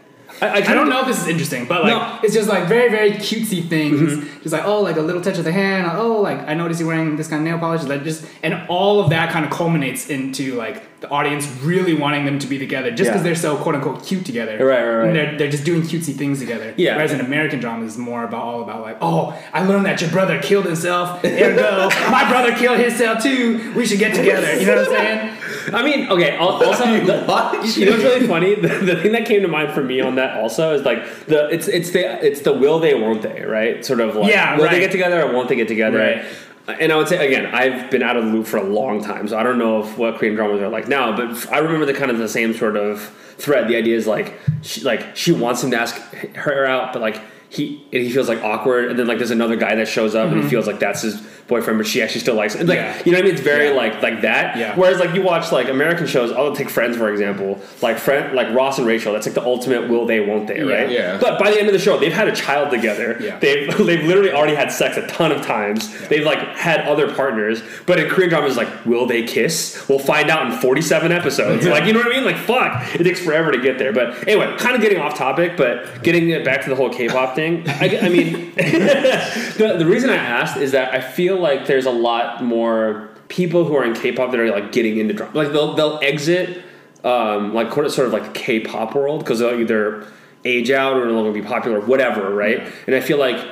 I, I, I don't know if this is interesting, but like no. It's just like very very cutesy things. Mm-hmm. Just like oh like a little touch of the hand. Oh like I noticed you're wearing this kind of nail polish. Like just and all of that kind of culminates into like. The audience really wanting them to be together just because yeah. they're so quote unquote cute together. Right, right, right. And they're, they're just doing cutesy things together. Yeah. Whereas in American drama is more about all about like, oh, I learned that your brother killed himself. Ergo, my brother killed himself too. We should get together. You know what I'm saying? I mean, okay. Also, you know what's really funny? The, the thing that came to mind for me on that also is like the it's it's the it's the will they won't they right? Sort of like yeah, will right. they get together or won't they get together? Right. And I would say, again, I've been out of the loop for a long time, so I don't know if what Korean dramas are like now, but I remember the kind of the same sort of thread. The idea is like, she, like she wants him to ask her out, but like he and he feels like awkward, and then like there's another guy that shows up, mm-hmm. and he feels like that's his boyfriend, but she actually still likes him. Like yeah. you know what I mean? It's very yeah. like like that. Yeah. Whereas like you watch like American shows, I'll take Friends for example, like friend like Ross and Rachel. That's like the ultimate will they won't they, yeah. right? Yeah. But by the end of the show, they've had a child together. Yeah. They've they've literally already had sex a ton of times. Yeah. They've like had other partners. But in Korean dramas, like will they kiss? We'll find out in forty-seven episodes. Yeah. Like you know what I mean? Like fuck, it takes forever to get there. But anyway, kind of getting off topic, but getting it back to the whole K-pop thing. I, I mean, the, the reason I asked is that I feel. Like there's a lot more people who are in K-pop that are like getting into drama. Like they'll they'll exit um, like sort of like the K-pop world because they'll either age out or no longer be popular, or whatever, right? Yeah. And I feel like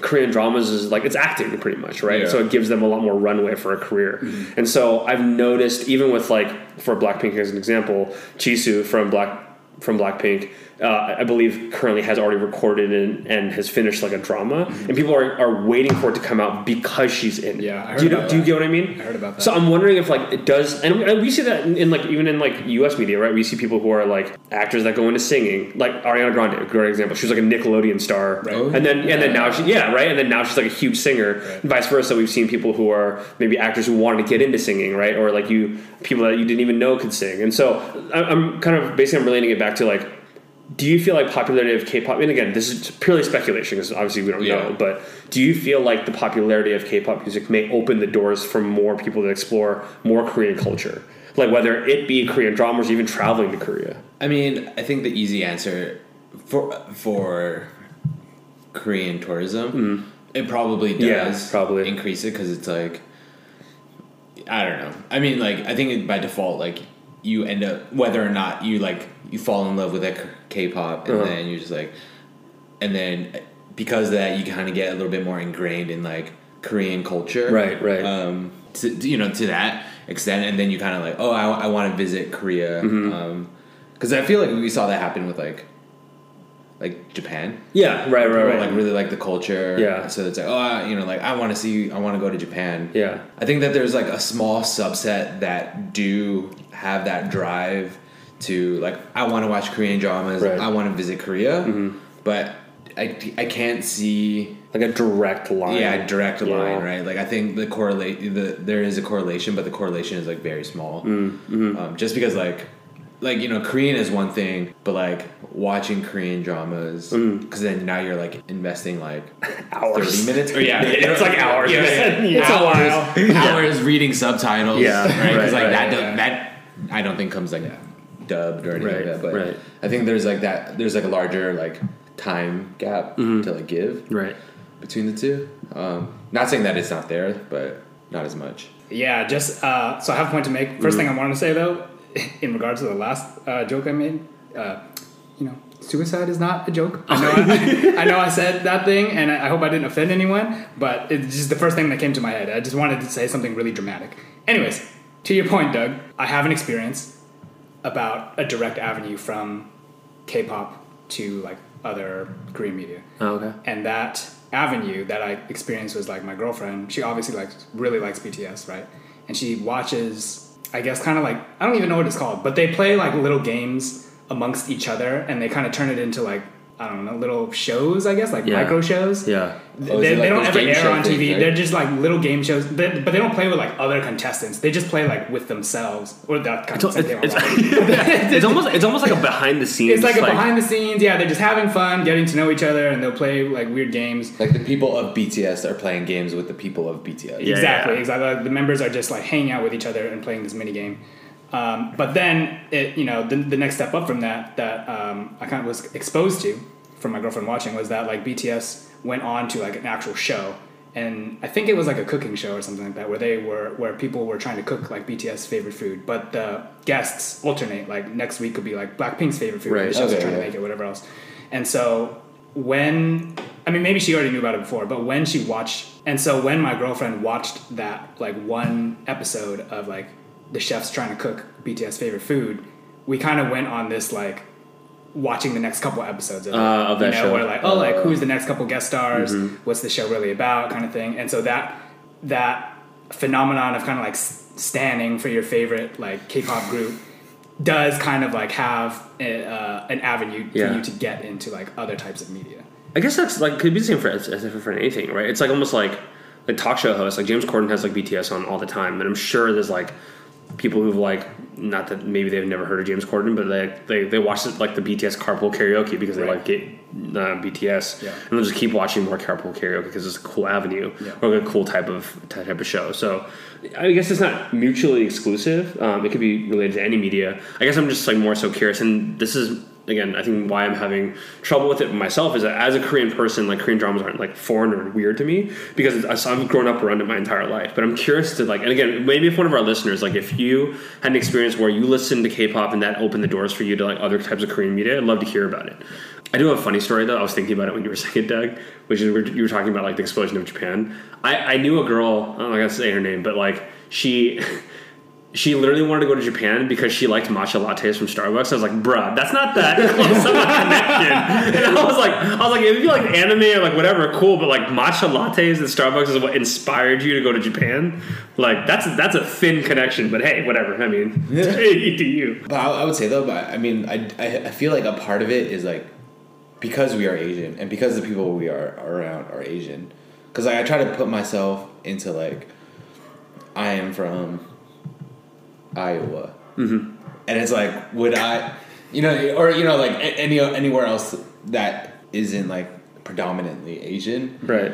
Korean dramas is like it's acting pretty much, right? Yeah. So it gives them a lot more runway for a career. Mm-hmm. And so I've noticed even with like for Blackpink as an example, Jisoo from Black from Blackpink. Uh, I believe currently has already recorded and, and has finished like a drama, mm-hmm. and people are, are waiting for it to come out because she's in. Yeah, I heard do you, about do you get what I mean? I heard about that. So I'm wondering if like it does, and, and we see that in, in like even in like U S media, right? We see people who are like actors that go into singing, like Ariana Grande, a great example. She was like a Nickelodeon star, right? Oh, and then yeah. and then now she yeah right, and then now she's like a huge singer. Right. And vice versa, we've seen people who are maybe actors who wanted to get into singing, right? Or like you people that you didn't even know could sing, and so I, I'm kind of basically I'm relating it back to like. Do you feel like popularity of K-pop, and again, this is purely speculation because obviously we don't yeah. know, but do you feel like the popularity of K-pop music may open the doors for more people to explore more Korean culture? Like whether it be Korean dramas or even traveling to Korea? I mean, I think the easy answer for for Korean tourism, mm-hmm. it probably does yeah, probably. increase it because it's like, I don't know. I mean, like, I think by default, like, you end up, whether or not you, like, you fall in love with that K-pop and uh-huh. then you're just like, and then because of that you kind of get a little bit more ingrained in like Korean culture, right? Right. Um, to, you know, to that extent, and then you kind of like, oh, I, I want to visit Korea, because mm-hmm. um, I feel like we saw that happen with like, like Japan. Yeah, right, right, People right. Like really like the culture. Yeah. So it's like, oh, I, you know, like I want to see, I want to go to Japan. Yeah. I think that there's like a small subset that do have that drive. To like, I want to watch Korean dramas. Right. I want to visit Korea, mm-hmm. but I, I can't see like a direct line. Yeah, a direct yeah. line, right? Like I think the correlate the there is a correlation, but the correlation is like very small. Mm-hmm. Um, just because like like you know Korean is one thing, but like watching Korean dramas because mm-hmm. then now you're like investing like hours, thirty minutes. Or yeah, it's like hours. Yeah, yeah. Yeah. It's hours, hours yeah. reading subtitles. Yeah, right. Because right, like right, that yeah. that I don't think comes like. Yeah. Dubbed or anything right, like that, but right. I think there's like that. There's like a larger like time gap mm-hmm. to like give right between the two. Um, not saying that it's not there, but not as much. Yeah, just uh, so I have a point to make. First mm-hmm. thing I wanted to say though, in regards to the last uh, joke I made, uh, you know, suicide is not a joke. I know I, I know I said that thing, and I, I hope I didn't offend anyone. But it's just the first thing that came to my head. I just wanted to say something really dramatic. Anyways, to your point, Doug, I have an experience about a direct avenue from K-pop to like other Korean media. Oh, okay. And that avenue that I experienced was like my girlfriend. She obviously likes really likes B T S, right? And she watches, I guess, kind of like, I don't even know what it's called, but they play like little games amongst each other, and they kind of turn it into like, I don't know, little shows, I guess, like yeah. micro shows. Yeah. Oh, they, like they don't ever air on T V. Things, right? They're just like little game shows. They, but they don't play with like other contestants. They just play like with themselves. Or that kind it's, of it's, it's, it's almost it's almost like a behind the scenes. It's like a like, behind the scenes. Yeah, they're just having fun, getting to know each other, and they'll play like weird games. Like the people of B T S are playing games with the people of B T S. Yeah, exactly. Yeah. Exactly. Like the members are just like hanging out with each other and playing this mini game. Um, but then, it, you know, the, the next step up from that that um, I kind of was exposed to from my girlfriend watching was that, like, B T S went on to, like, an actual show. And I think it was, like, a cooking show or something like that where they were, where people were trying to cook, like, B T S favorite food. But the guests alternate. Like, next week could be, like, Blackpink's favorite food. Right. The shows okay, are trying yeah. to make it, whatever else. And so when... I mean, maybe she already knew about it before, but when she watched... And so when my girlfriend watched that, like, one episode of, like... the chefs trying to cook B T S favorite food, we kind of went on this like watching the next couple episodes of, it, uh, of that you know, show. We're like, oh, uh, like who's the next couple guest stars? Mm-hmm. What's the show really about? Kind of thing. And so that that phenomenon of kind of like standing for your favorite like K-pop group does kind of like have a, uh, an avenue for yeah. you to get into like other types of media. I guess that's like could be the same for for anything, right? It's like almost like a talk show host. Like James Corden has like B T S on all the time, and I'm sure there's like. People who've like not that maybe they've never heard of James Corden, but they they they watch like the B T S Carpool Karaoke because they right. like get uh, B T S, yeah. and they'll just keep watching more Carpool Karaoke because it's a cool avenue yeah. or like a cool type of type of show. So I guess it's not mutually exclusive. Um, it could be related to any media. I guess I'm just like more so curious, and this is. Again, I think why I'm having trouble with it myself is that as a Korean person, like Korean dramas aren't like foreign or weird to me because I've grown up around it my entire life. But I'm curious to like, and again, maybe if one of our listeners, like if you had an experience where you listened to K-pop and that opened the doors for you to like other types of Korean media, I'd love to hear about it. I do have a funny story though. I was thinking about it when you were saying it, Doug, which is you were talking about like the explosion of Japan. I, I knew a girl, I don't know if I gotta say her name, but like she... She literally wanted to go to Japan because she liked matcha lattes from Starbucks. I was like, bruh, that's not that close of a connection. And I was like, I was like, it'd be like anime or like whatever, cool, but like matcha lattes at Starbucks is what inspired you to go to Japan. Like that's that's a thin connection, but hey, whatever. I mean, yeah. hey, to you. But I, I would say though, but I mean, I, I I feel like a part of it is like because we are Asian and because the people we are around are Asian. Because like I try to put myself into like I am from. Iowa, mm-hmm. and it's like, would I, you know, or you know, like any anywhere else that isn't like predominantly Asian, right?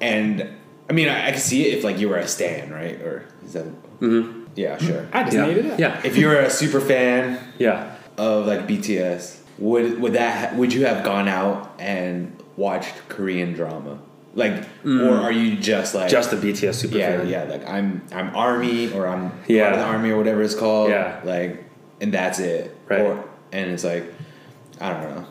And I mean, I, I could see it if like you were a stan, right? Or is that, mm-hmm. yeah, sure. I just yeah. needed it. Yeah, if you were a super fan, yeah, of like B T S, would would that would you have gone out and watched Korean drama? Like, mm. or are you just like just a B T S super yeah, fan? Yeah, like I'm, I'm army or I'm yeah. part of the army or whatever it's called. Yeah, like, and that's it. Right, or, and it's like, I don't know,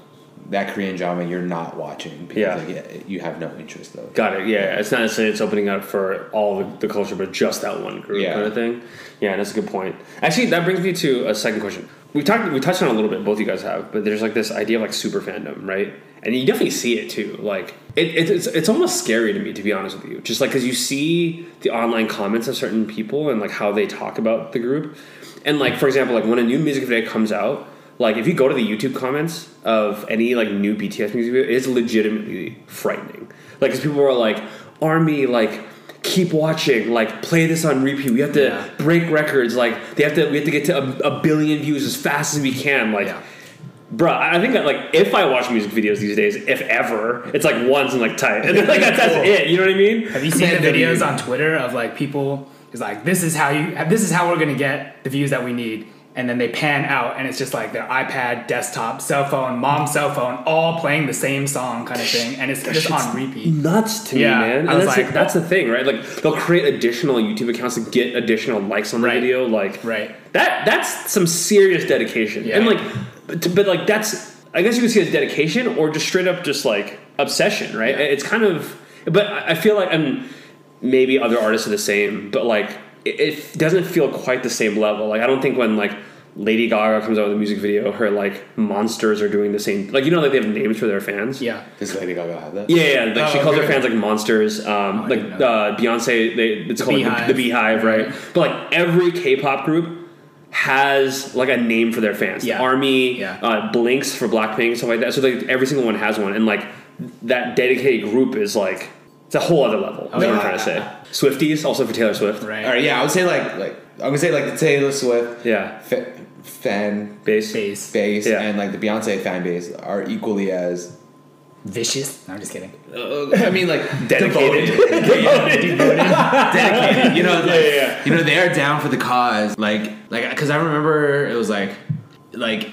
that Korean drama you're not watching. Because yeah. Like, yeah, you have no interest though. Got it. Yeah, yeah. It's not necessarily it's opening up for all the, the culture, but just that one group yeah. kind of thing. Yeah, that's a good point. Actually, that brings me to a second question. We talked, we touched on it a little bit. Both you guys have, but there's like this idea of like super fandom, right? And you definitely see it too. Like it, it, it's it's almost scary to me, to be honest with you. Just like because you see the online comments of certain people and like how they talk about the group. And like for example, like when a new music video comes out, like if you go to the YouTube comments of any like new B T S music video, it's legitimately frightening. Like because people are like, "Army, like keep watching, like play this on repeat. We have to yeah. break records. Like they have to, we have to get to a, a billion views as fast as we can." Like. Yeah. Bruh, I think that, like, if I watch music videos these days, if ever, it's, like, once and, like, tight. And then, like, that's, that's it. You know what I mean? Have you seen Man, the videos on Twitter of, like, people is like, this is how you, this is how we're going to get the views that we need. and then they pan out, and it's just like their iPad, desktop, cell phone, mom's cell phone, all playing the same song kind of thing, and it's that just on repeat. Nuts to yeah, me, man. And I was that's like, the, that's the thing, right? Like they'll create additional YouTube accounts to get additional likes on the right. video. Like right. that that's some serious dedication. Yeah. And like, but, but like that's I guess you could see it as dedication or just straight up just like obsession, right? Yeah. It's kind of, but I feel like I'm. Maybe other artists are the same, but like it, it doesn't feel quite the same level. Like I don't think when like Lady Gaga comes out with a music video, her like monsters are doing the same. Like you know, like they have names for their fans. Yeah, does Lady Gaga have that? Yeah, yeah. Like oh, she calls okay. her fans like monsters. Um, oh, like uh, Beyonce, they it's the called Beehive. Like, the, the Beehive, right? But like every K-pop group has like a name for their fans. Yeah, ARMY, yeah. Uh, Blinks for Blackpink, stuff like that. So like every single one has one, and like that dedicated group is like. It's a whole other level. That's yeah. what I'm trying to say. Swifties, also for Taylor Swift. Right. All right. Yeah, I would say like like I would say like the Taylor Swift yeah. fa- fan base base, base yeah. and like the Beyonce fan base are equally as vicious. No, I'm just kidding. Uh, I mean like dedicated, devoted, devoted, devoted. dedicated. You know, like, yeah, yeah, yeah. you know they are down for the cause. Like like because I remember it was like like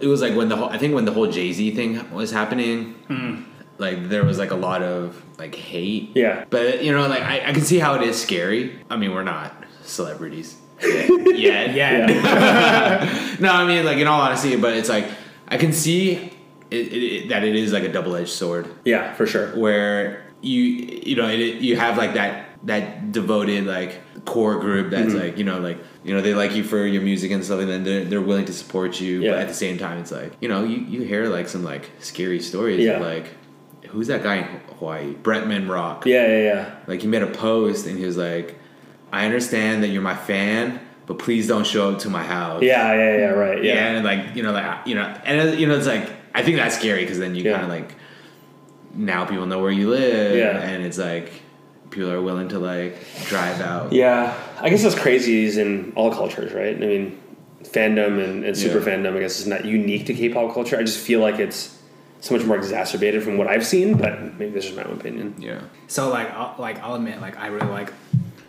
it was like when the whole, I think when the whole Jay-Z thing was happening. Mm. Like there was like a lot of like hate. Yeah. But you know, like I, I can see how it is scary. I mean, we're not celebrities yet. yet. yet. Yeah. No, I mean, like in all honesty, but it's like I can see it, it, it, that it is like a double-edged sword. Yeah, for sure. Where you you know it, you have like that that devoted like core group that's mm-hmm. like you know like you know they like you for your music and stuff, and then they're, they're willing to support you. Yeah. But at the same time, it's like you know you, you hear like some like scary stories yeah. of like. Who's that guy in Hawaii? Bretman Rock. Yeah, yeah, yeah. Like, he made a post, and he was like, I understand that you're my fan, but please don't show up to my house. Yeah, yeah, yeah, right. Yeah, yeah and, like, you know, like, you know, and, you know, it's like, I think that's scary, because then you yeah. kind of, like, now people know where you live. Yeah. And it's like, people are willing to, like, drive out. Yeah. I guess that's crazy is in all cultures, right? I mean, fandom and, and super yeah. fandom, I guess, is not unique to K-pop culture. I just feel like it's... so much more exacerbated from what I've seen, but maybe this is my own opinion. Yeah. So like, I'll, like I'll admit, like I really like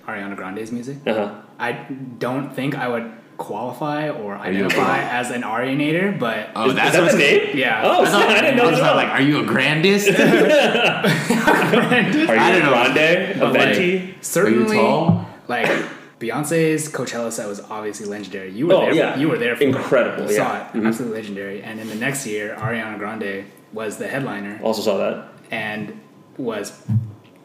Ariana Grande's music. Uh huh. I don't think I would qualify or identify as an Arianator, but oh, is, that's is that what's name? Yeah. Oh, I, thought, I didn't know. I was like, are you a Grandist? Are you I a Grande? Know. A Venti? Like, certainly. Are you tall? Like Beyonce's Coachella set was obviously legendary. You were oh, there. Yeah. You were there. For incredible. It. Yeah. Saw it. Mm-hmm. Absolutely legendary. And in the next year, Ariana Grande. Was the headliner. Also saw that. And was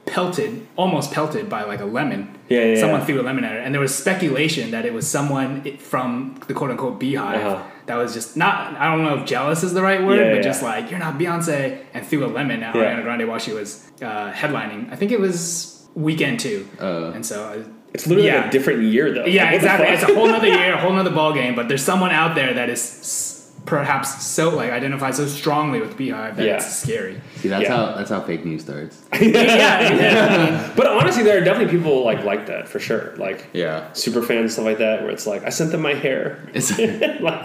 pelted, almost pelted by like a lemon. Yeah, yeah. Someone yeah. threw a lemon at her. And there was speculation that it was someone from the quote unquote Beehive uh-huh. that was just not, I don't know if jealous is the right word, yeah, but yeah. just like, you're not Beyonce, and threw a lemon at yeah. Ariana Grande while she was uh, headlining. I think it was weekend two. Uh, and so... I, It's literally yeah. like a different year though. Yeah, like, exactly. It's a whole other year, a whole other ball game, but there's someone out there that is... perhaps so like identify so strongly with Beehive that yeah. it's scary. See that's yeah. how that's how fake news starts. yeah, yeah. But honestly there are definitely people like like that for sure. Like yeah. super fans, stuff like that, where it's like I sent them my hair. It's like,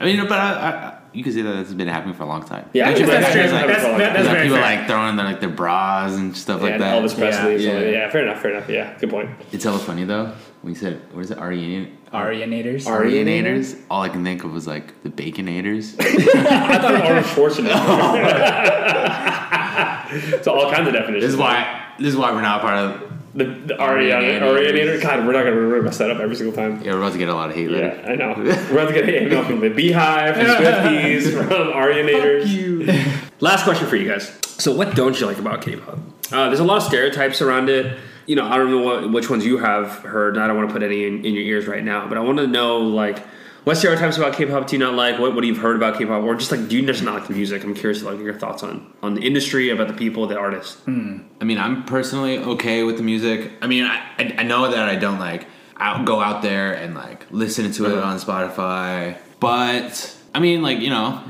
I mean but I, I you can see that it's been happening for a long time. Yeah, that's, that's, fair, like, that's, that's like, people fair. Like throwing their like their bras and stuff yeah, like and that. Elvis Presley. Yeah, yeah. Like, yeah, fair enough, fair enough. Yeah, good point. It's hella funny though. When you said what is it, Arian Arianators? Arianators. All I can think of was like the Baconators. I thought of Arnold Schwarzenegger. So all kinds of definitions. This is why this is why we're not part of the, the Ariana Arianator. God, we're not gonna remember mess that up every single time. Yeah, we're about to get a lot of hate later. Yeah, I know. We're about to get hate mail from the Beehive, from Swifties, from Arianators. Fuck you. Last question for you guys. So, what don't you like about K-pop? Uh, there's a lot of stereotypes around it. You know, I don't know what, which ones you have heard, and I don't want to put any in, in your ears right now, but I want to know, like, what stereotypes about K-pop do you not like? What, what you've heard about K-pop? Or just, like, do you just not like the music? I'm curious, like, your thoughts on, on the industry, about the people, the artists. Mm. I mean, I'm personally okay with the music. I mean, I, I, I know that I don't, like, out, go out there and, like, listen to it uh-huh. on Spotify. But, I mean, like, you know,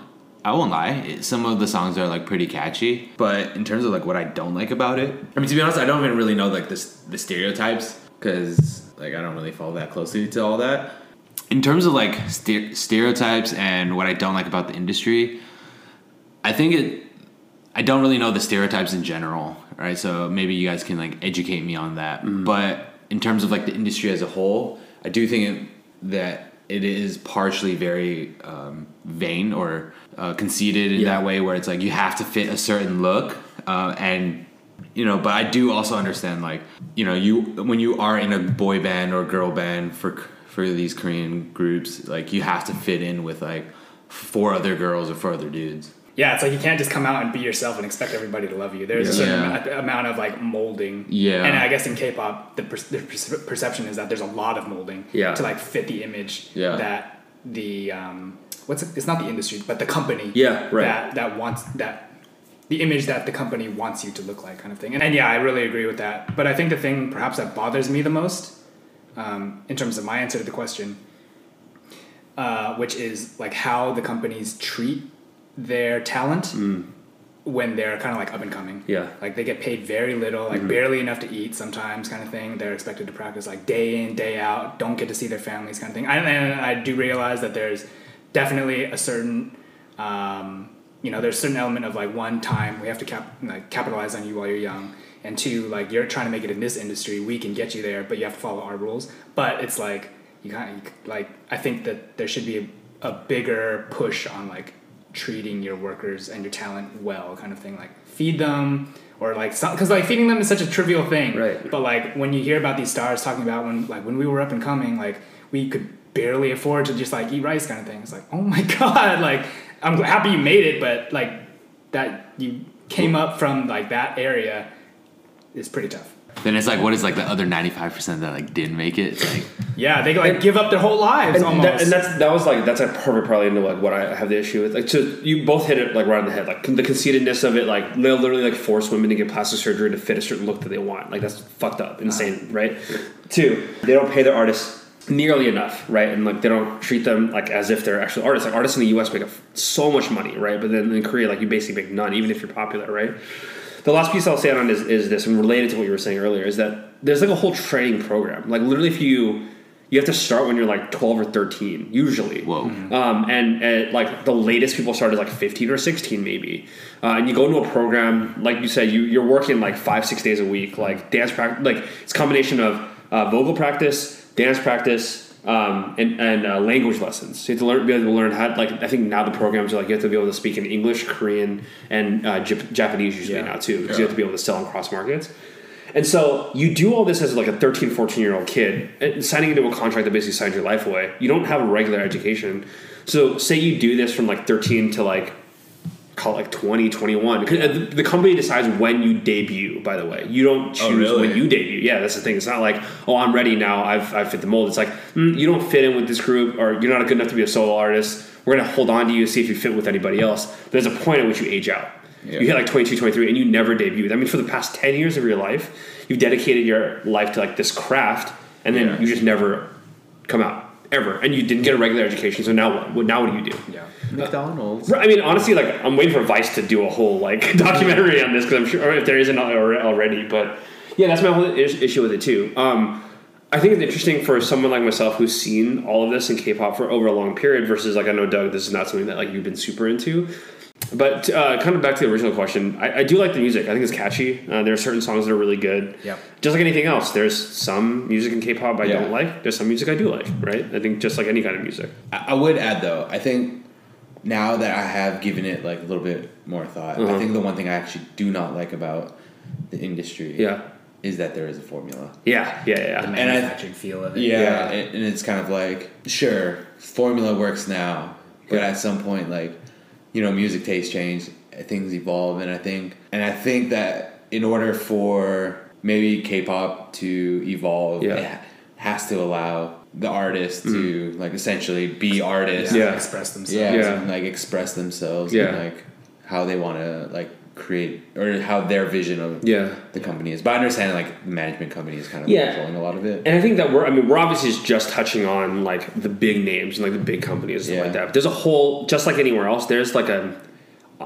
I won't lie. It, some of the songs are like pretty catchy, but in terms of like what I don't like about it, I mean to be honest, I don't even really know like the the stereotypes because like I don't really follow that closely to all that. In terms of like st- stereotypes and what I don't like about the industry, I think it. I don't really know the stereotypes in general, right? So maybe you guys can like educate me on that. Mm-hmm. But in terms of like the industry as a whole, I do think it, that it is partially very um, vain or uh, conceited in yeah. that way, where it's like you have to fit a certain look, uh, and you know. But I do also understand, like, you know, you when you are in a boy band or girl band for for these Korean groups, like you have to fit in with like four other girls or four other dudes. Yeah, it's like you can't just come out and be yourself and expect everybody to love you. There's yeah. a certain yeah. amount, amount of like molding. Yeah. And I guess in K-pop, the, per- the per- perception is that there's a lot of molding yeah. to like fit the image yeah. that the um what's it? It's not the industry, but the company yeah, right. that that wants that the image that the company wants you to look like, kind of thing. And, and yeah, I really agree with that. But I think the thing perhaps that bothers me the most, um, in terms of my answer to the question, uh, which is like how the companies treat their talent mm. when they're kind of like up and coming. Yeah. Like they get paid very little, like mm-hmm. barely enough to eat sometimes, kind of thing. They're expected to practice like day in, day out, don't get to see their families, kind of thing. I, and I do realize that there's definitely a certain, um, you know, there's a certain element of like, one, time, we have to cap, like, capitalize on you while you're young. And two, like, you're trying to make it in this industry, we can get you there, but you have to follow our rules. But it's like, you kind of, like, I think that there should be a, a bigger push on like, treating your workers and your talent well, kind of thing. Like feed them, or like some, because like feeding them is such a trivial thing, right? But like when you hear about these stars talking about when like when we were up and coming, like we could barely afford to just like eat rice, kind of thing. It's like, oh my god, like I'm happy you made it, but like that you came up from like that area is pretty tough. Then it's like, what is like the other ninety-five percent that like didn't make it? It's like, yeah, they like give up their whole lives and almost. That, and that's that was like that's a perfect probably into like what I have the issue with. Like, so you both hit it like right on the head. Like the conceitedness of it, like they'll literally like force women to get plastic surgery to fit a certain look that they want. Like that's fucked up, insane, uh, right? Two, they don't pay their artists nearly enough, right? And like they don't treat them like as if they're actual artists. Like artists in the U S make so much money, right? But then in Korea, like you basically make none, even if you're popular, right? The last piece I'll say on is, is this, and related to what you were saying earlier, is that there's like a whole training program. Like literally, if you you have to start when you're like twelve or thirteen, usually. Whoa. Mm-hmm. Um, and, and like the latest people start is like fifteen or sixteen, maybe. Uh, and you go into a program, like you said, you you're working like five six days a week, like dance practice, like it's a combination of uh, vocal practice, dance practice. Um, and, and uh, language lessons. So you have to learn, be able to learn how. Like I think now the programs are like you have to be able to speak in English, Korean, and uh, Jap- Japanese usually yeah. now too, because yeah. you have to be able to sell in cross markets. And so you do all this as like a thirteen, fourteen year old kid, and signing into a contract that basically signs your life away. You don't have a regular education. So say you do this from like thirteen to like call it like twenty, twenty-one. The company decides when you debut, by the way. You don't choose oh, really? when you debut. Yeah, that's the thing. It's not like, oh, I'm ready now. I've I've fit the mold. It's like, mm, you don't fit in with this group, or you're not good enough to be a solo artist. We're going to hold on to you, see if you fit with anybody else. There's a point at which you age out. Yeah. You hit like twenty-two, twenty-three, and you never debut. I mean, for the past ten years of your life, you've dedicated your life to like this craft, and then yeah. you just never come out. Ever. And you didn't get a regular education, so now what? Now what do you do? Yeah, McDonald's. Uh, I mean, honestly, like I'm waiting for Vice to do a whole like documentary on this, because I'm sure, or if there isn't already. But yeah, that's my whole is- issue with it too. Um, I think it's interesting for someone like myself who's seen all of this in K-pop for over a long period, versus like I know Doug, this is not something that like you've been super into. But uh, kind of back to the original question, I, I do like the music. I think it's catchy. Uh, there are certain songs that are really good. Yeah. Just like anything else, there's some music in K-pop I yeah. don't like. There's some music I do like, right? I think just like any kind of music. I, I would add, though, I think now that I have given it like a little bit more thought, uh-huh. I think the one thing I actually do not like about the industry yeah. is that there is a formula. Yeah, yeah, yeah. The manufactured feel of it. Yeah, yeah. And, and it's kind of like, sure, formula works now, but yeah. at some point, like, you know, music tastes change, things evolve, and I think and I think that in order for maybe K-pop to evolve, yeah. it has to allow the artists mm. to like essentially be artists, yeah, yeah. express themselves, yeah. and like express themselves, yeah. and like how they want to like create or how their vision of yeah. the company is. But I understand like the management company is kind of yeah. controlling a lot of it. And I think that we're I mean we're obviously just touching on like the big names and like the big companies and yeah. like that. But there's a whole, just like anywhere else, there's like a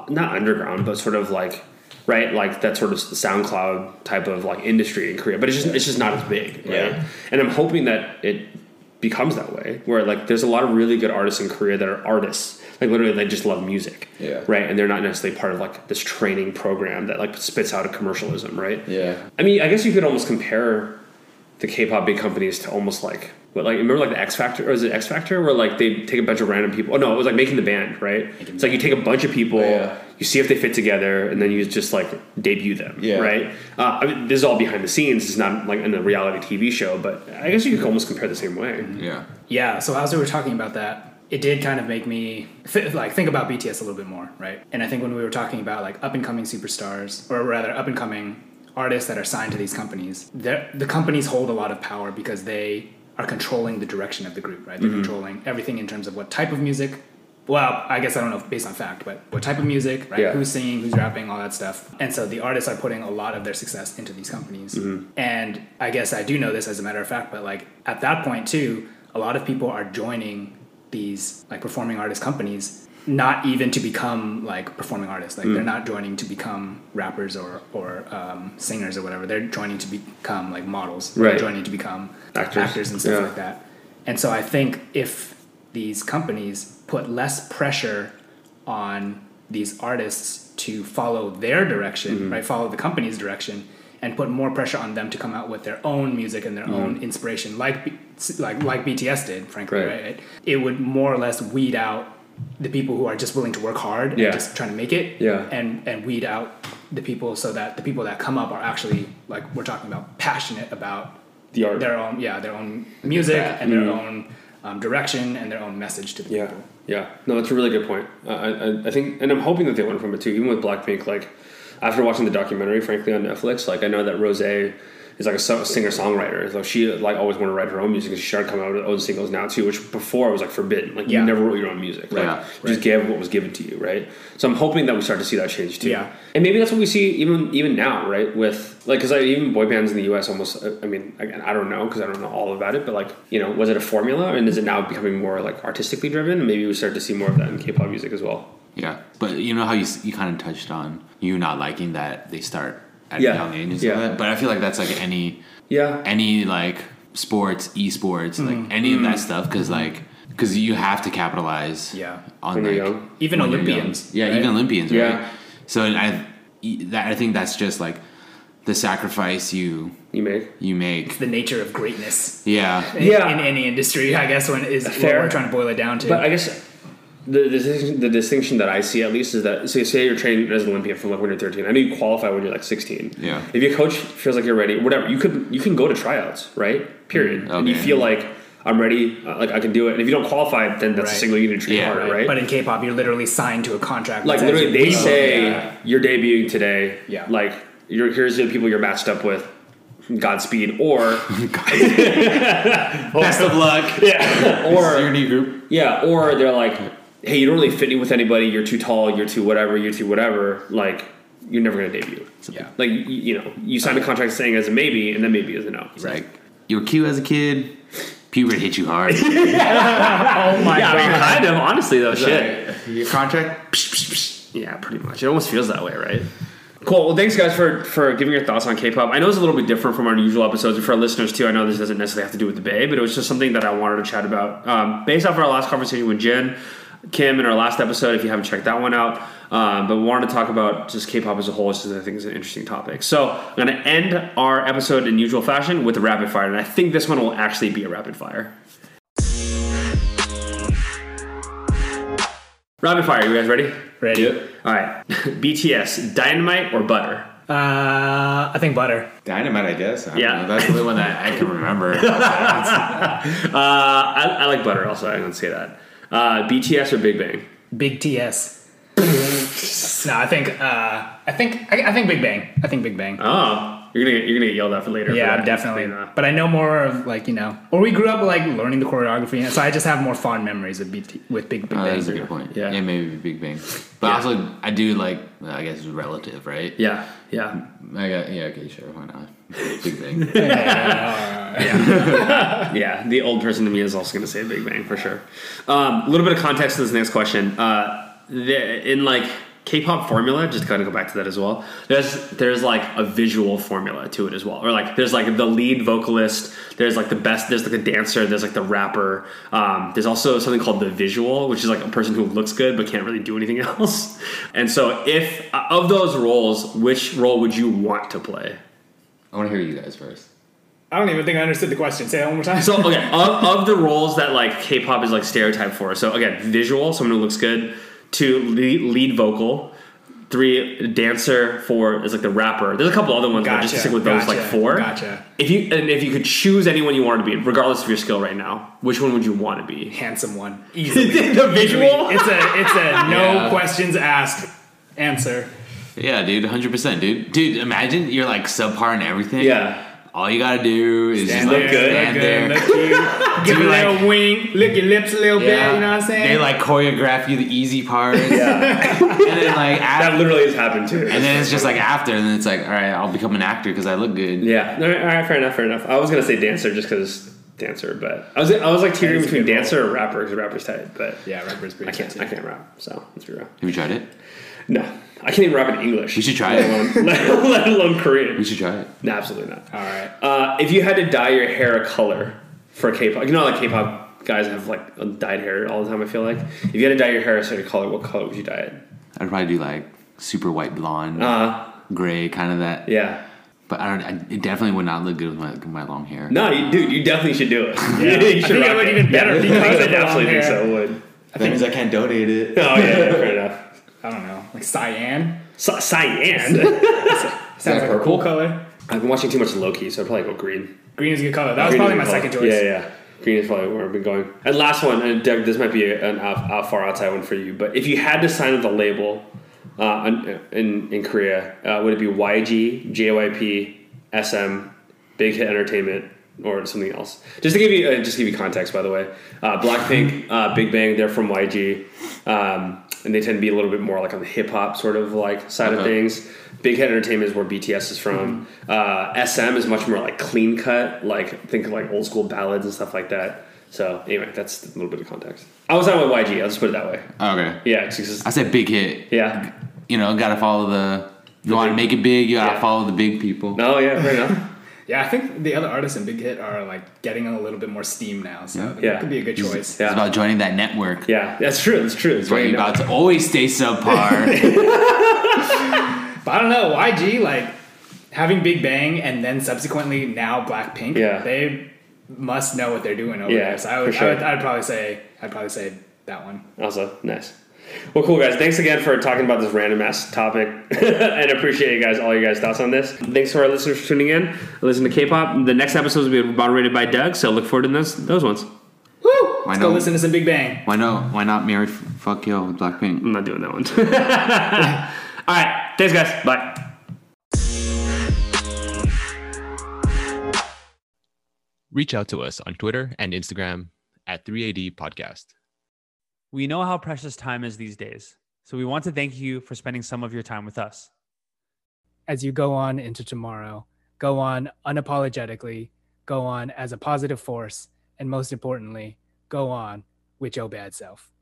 not underground but sort of like right like that sort of SoundCloud type of like industry in Korea. But it's just yeah. it's just not as big. Right? Yeah. And I'm hoping that it becomes that way where like there's a lot of really good artists in Korea that are artists. Like literally they just love music, yeah. right? And they're not necessarily part of like this training program that like spits out a commercialism, right? Yeah. I mean, I guess you could almost compare the K-pop big companies to almost like what, like remember like the X Factor, or is it X Factor, where like they take a bunch of random people? Oh no, it was like Making the Band, right? It's like you take a bunch of people, oh, yeah. you see if they fit together, and then you just like debut them, yeah. right? Uh, I mean, this is all behind the scenes. It's not like in a reality T V show, but I guess you could almost compare the same way. Yeah, yeah. So as we were talking about that, it did kind of make me th- like think about B T S a little bit more, right? And I think when we were talking about like up and coming superstars, or rather up and coming artists that are signed to these companies, the companies hold a lot of power because they are controlling the direction of the group, right? They're mm-hmm. controlling everything in terms of what type of music. Well, I guess I don't know based on fact, but what type of music, right? Yeah. Who's singing, who's rapping, all that stuff. And so the artists are putting a lot of their success into these companies. Mm-hmm. And I guess I do know this as a matter of fact, but like at that point too, a lot of people are joining these like performing artist companies, not even to become like performing artists. Like mm. they're not joining to become rappers or or um, singers or whatever. They're joining to become like models. Right. They're joining to become actors, actors and stuff yeah. like that. And so I think if these companies put less pressure on these artists to follow their direction, mm-hmm. right, follow the company's direction, and put more pressure on them to come out with their own music and their mm-hmm. own inspiration, like like like B T S did, frankly, right. right? It would more or less weed out the people who are just willing to work hard yeah. and just trying to make it, yeah. and and weed out the people so that the people that come up are actually, like we're talking about, passionate about the art. their own yeah their own music yeah. and mm-hmm. their own um, direction and their own message to the yeah. people. Yeah, no, that's a really good point. Uh, I I think, and I'm hoping that they learn from it too. Even with Blackpink, like after watching the documentary, frankly, on Netflix, like I know that Rosé is like a singer-songwriter. So she like always wanted to write her own music, and she started coming out with her own singles now too, which before was like forbidden. Like yeah. you never wrote your own music. Right. Like, right. You just gave what was given to you, right? So I'm hoping that we start to see that change too. Yeah. And maybe that's what we see even even now, right? With like, because like, even boy bands in the U S almost, I mean, again, I don't know because I don't know all about it, but like, you know, was it a formula, and is it now becoming more like artistically driven? And maybe we start to see more of that in K-pop music as well. Yeah, but you know how you you kind of touched on you not liking that they start at yeah. young ages, yeah. that. But I feel like that's like any, yeah, any like sports, esports, mm-hmm. like any mm-hmm. of that stuff, because mm-hmm. like because you have to capitalize, yeah, on when like you're young. Even Olympians, young. yeah, right? even Olympians, right? Yeah. So I that I think that's just like the sacrifice you you make, you make. It's the nature of greatness, yeah, in, yeah. in any industry, I guess. When is Fair. What we're trying to boil it down to, but I guess. The, the the distinction that I see at least is that, so you say you're trained as an Olympian from like when you're thirteen. I know you qualify when you're like sixteen. Yeah. If your coach feels like you're ready, whatever, you could you can go to tryouts, right? Period. Okay. And you feel like I'm ready, like I can do it. And if you don't qualify, then that's right. a signal you need to train yeah, harder, right. right? But in K-pop, you're literally signed to a contract. Like literally, they debuting. say yeah. you're debuting today. Yeah. Like you're here's the people you're matched up with. Godspeed or best of luck. Yeah. Or your new group. Yeah. Or they're like, hey, you don't really fit in with anybody. You're too tall. You're too whatever. You're too whatever. Like, you're never going to debut. Yeah. Like, you, you know, you sign a contract saying as a maybe, and then maybe as a no. It's right. Like, you were cute as a kid. Puberty hit you hard. yeah. Oh my yeah, god. I mean, kind of. Honestly, though, so shit. Your contract. Psh, psh, psh. Yeah, pretty much. It almost feels that way, right? Cool. Well, thanks, guys, for, for giving your thoughts on K-pop. I know it's a little bit different from our usual episodes, and for our listeners, too, I know this doesn't necessarily have to do with the Bay, but it was just something that I wanted to chat about. Um, based off our last conversation with Jin, Kim, in our last episode, if you haven't checked that one out, um, but we wanted to talk about just K-pop as a whole, which I think is an interesting topic. So I'm going to end our episode in usual fashion with a rapid fire, and I think this one will actually be a rapid fire. Rapid fire, you guys ready? Ready. Yep. All right. B T S, Dynamite or Butter? Uh, I think Butter. Dynamite, I guess. I yeah. Don't know. That's the only one that I can remember. uh, I, I like Butter also. I don't say that. Uh, B T S or Big Bang? Big T S. No, I think, uh, I think, I, I think Big Bang. I think Big Bang. Oh. You're gonna get, you're gonna get yelled at for later. Yeah, for definitely. But I know more of like, you know, or we grew up like learning the choreography, so I just have more fond memories of B T, with Big Big oh, Bang. That's a good point. Yeah, yeah, maybe Big Bang. But yeah. also, I do like, I guess it's relative, right? Yeah, yeah. I got yeah. Okay, sure. Why not? Big Bang. yeah. yeah, yeah. The old person to me is also gonna say Big Bang for sure. A um, little bit of context to this next question. Uh, the, in like. K-pop formula, just kind of go back to that as well. There's there's like a visual formula to it as well, or like there's like the lead vocalist, there's like the best, there's like the dancer, there's like the rapper. Um, there's also something called the visual, which is like a person who looks good but can't really do anything else. And so, if uh, of those roles, which role would you want to play? I want to hear you guys first. I don't even think I understood the question. Say that one more time. So, okay, of, of the roles that, like, K-pop is, like, stereotyped for. So, again, visual, someone who looks good. Two, lead, lead vocal. Three, dancer. Four is, like, the rapper. There's a couple other ones, gotcha, but just to stick with those, gotcha, like, four. Gotcha. If you, and if you could choose anyone you wanted to be, regardless of your skill right now, which one would you want to be? Handsome one. Easily. The visual? It's a, it's a no yeah. questions asked answer. Yeah, dude, one hundred percent, dude. Dude, imagine you're, like, subpar in everything. Yeah. All you gotta do is stand just like good, stand there, good, there. Give a little like, wing, lick your lips a little yeah. bit. You know what I'm saying? They like choreograph you the easy parts. Yeah, and then like after, that literally has happened too. And then it's just like after, and then it's like, all right, I'll become an actor because I look good. Yeah, all right, all right, fair enough, fair enough. I was gonna say dancer just because dancer, but I was I was like teetering between dancer role. Or rapper because rapper's tight, but yeah, rapper's pretty. I can't too. I can't rap, so let's be real. Have you tried it? No. I can't even rap in English. We should try let it. Alone, let, let alone Korean. We should try it. No, absolutely not. All right. Uh, if you had to dye your hair a color for K-pop, you know, like K-pop guys have like dyed hair all the time. I feel like if you had to dye your hair a certain color, what color would you dye it? I'd probably do like super white blonde, uh-huh. gray, kind of that. Yeah. But I don't. I, it definitely would not look good with my, with my long hair. No, you, dude, you definitely should do it. Yeah. you should I think it would even better. Yeah. Because I definitely think so. It would. I think I can't donate it. Oh yeah, fair enough. I don't know, like cyan. C- cyan? Sounds like purple? A cool color. I've been watching too much Loki, so I'd probably go green. Green is a good color. That green was probably my color. Second choice. Yeah, yeah. Green is probably where I've been going. And last one, and Doug, this might be an out, far outside one for you, but if you had to sign with a label uh, in, in, in Korea, uh, would it be Y G, J Y P, S M, Big Hit Entertainment, or something else? Just to give you, uh, just to give you context, by the way, uh, Blackpink, uh, Big Bang, they're from Y G. Um, And they tend to be a little bit more like on the hip hop sort of like side uh-huh. of things. Big Hit Entertainment is where B T S is from. Mm-hmm. Uh, S M is much more like clean cut, like think of like old school ballads and stuff like that. So anyway, that's a little bit of context. I was out with Y G. I'll just put it that way. Okay. Yeah. It's just, I said Big Hit. Yeah. You know, gotta follow the. You the want to make it big. You gotta yeah. follow the big people. Oh yeah, fair enough. Yeah, I think the other artists in Big Hit are like getting a little bit more steam now, so yeah. that yeah. could be a good choice. It's, yeah. it's about joining that network. Yeah, that's true. That's true. It's where you're about to always stay subpar. But I don't know, Y G like having Big Bang and then subsequently now Blackpink. Yeah. They must know what they're doing over yeah, there. So I would, sure. I would, I'd probably say, I'd probably say that one. Also, nice. Well, cool, guys. Thanks again for talking about this random-ass topic. And appreciate you guys, all you guys' thoughts on this. Thanks to our listeners for tuning in. Listen to K-pop. The next episodes will be moderated by Doug, so look forward to those, those ones. Woo! Why Let's no? go listen to some Big Bang. Why no? Why not marry f- Fuck Yo with Blackpink? I'm not doing that one. All right. Thanks, guys. Bye. Reach out to us on Twitter and Instagram at three A D podcast. We know how precious time is these days, so we want to thank you for spending some of your time with us. As you go on into tomorrow, go on unapologetically, go on as a positive force, and most importantly, go on with your bad self.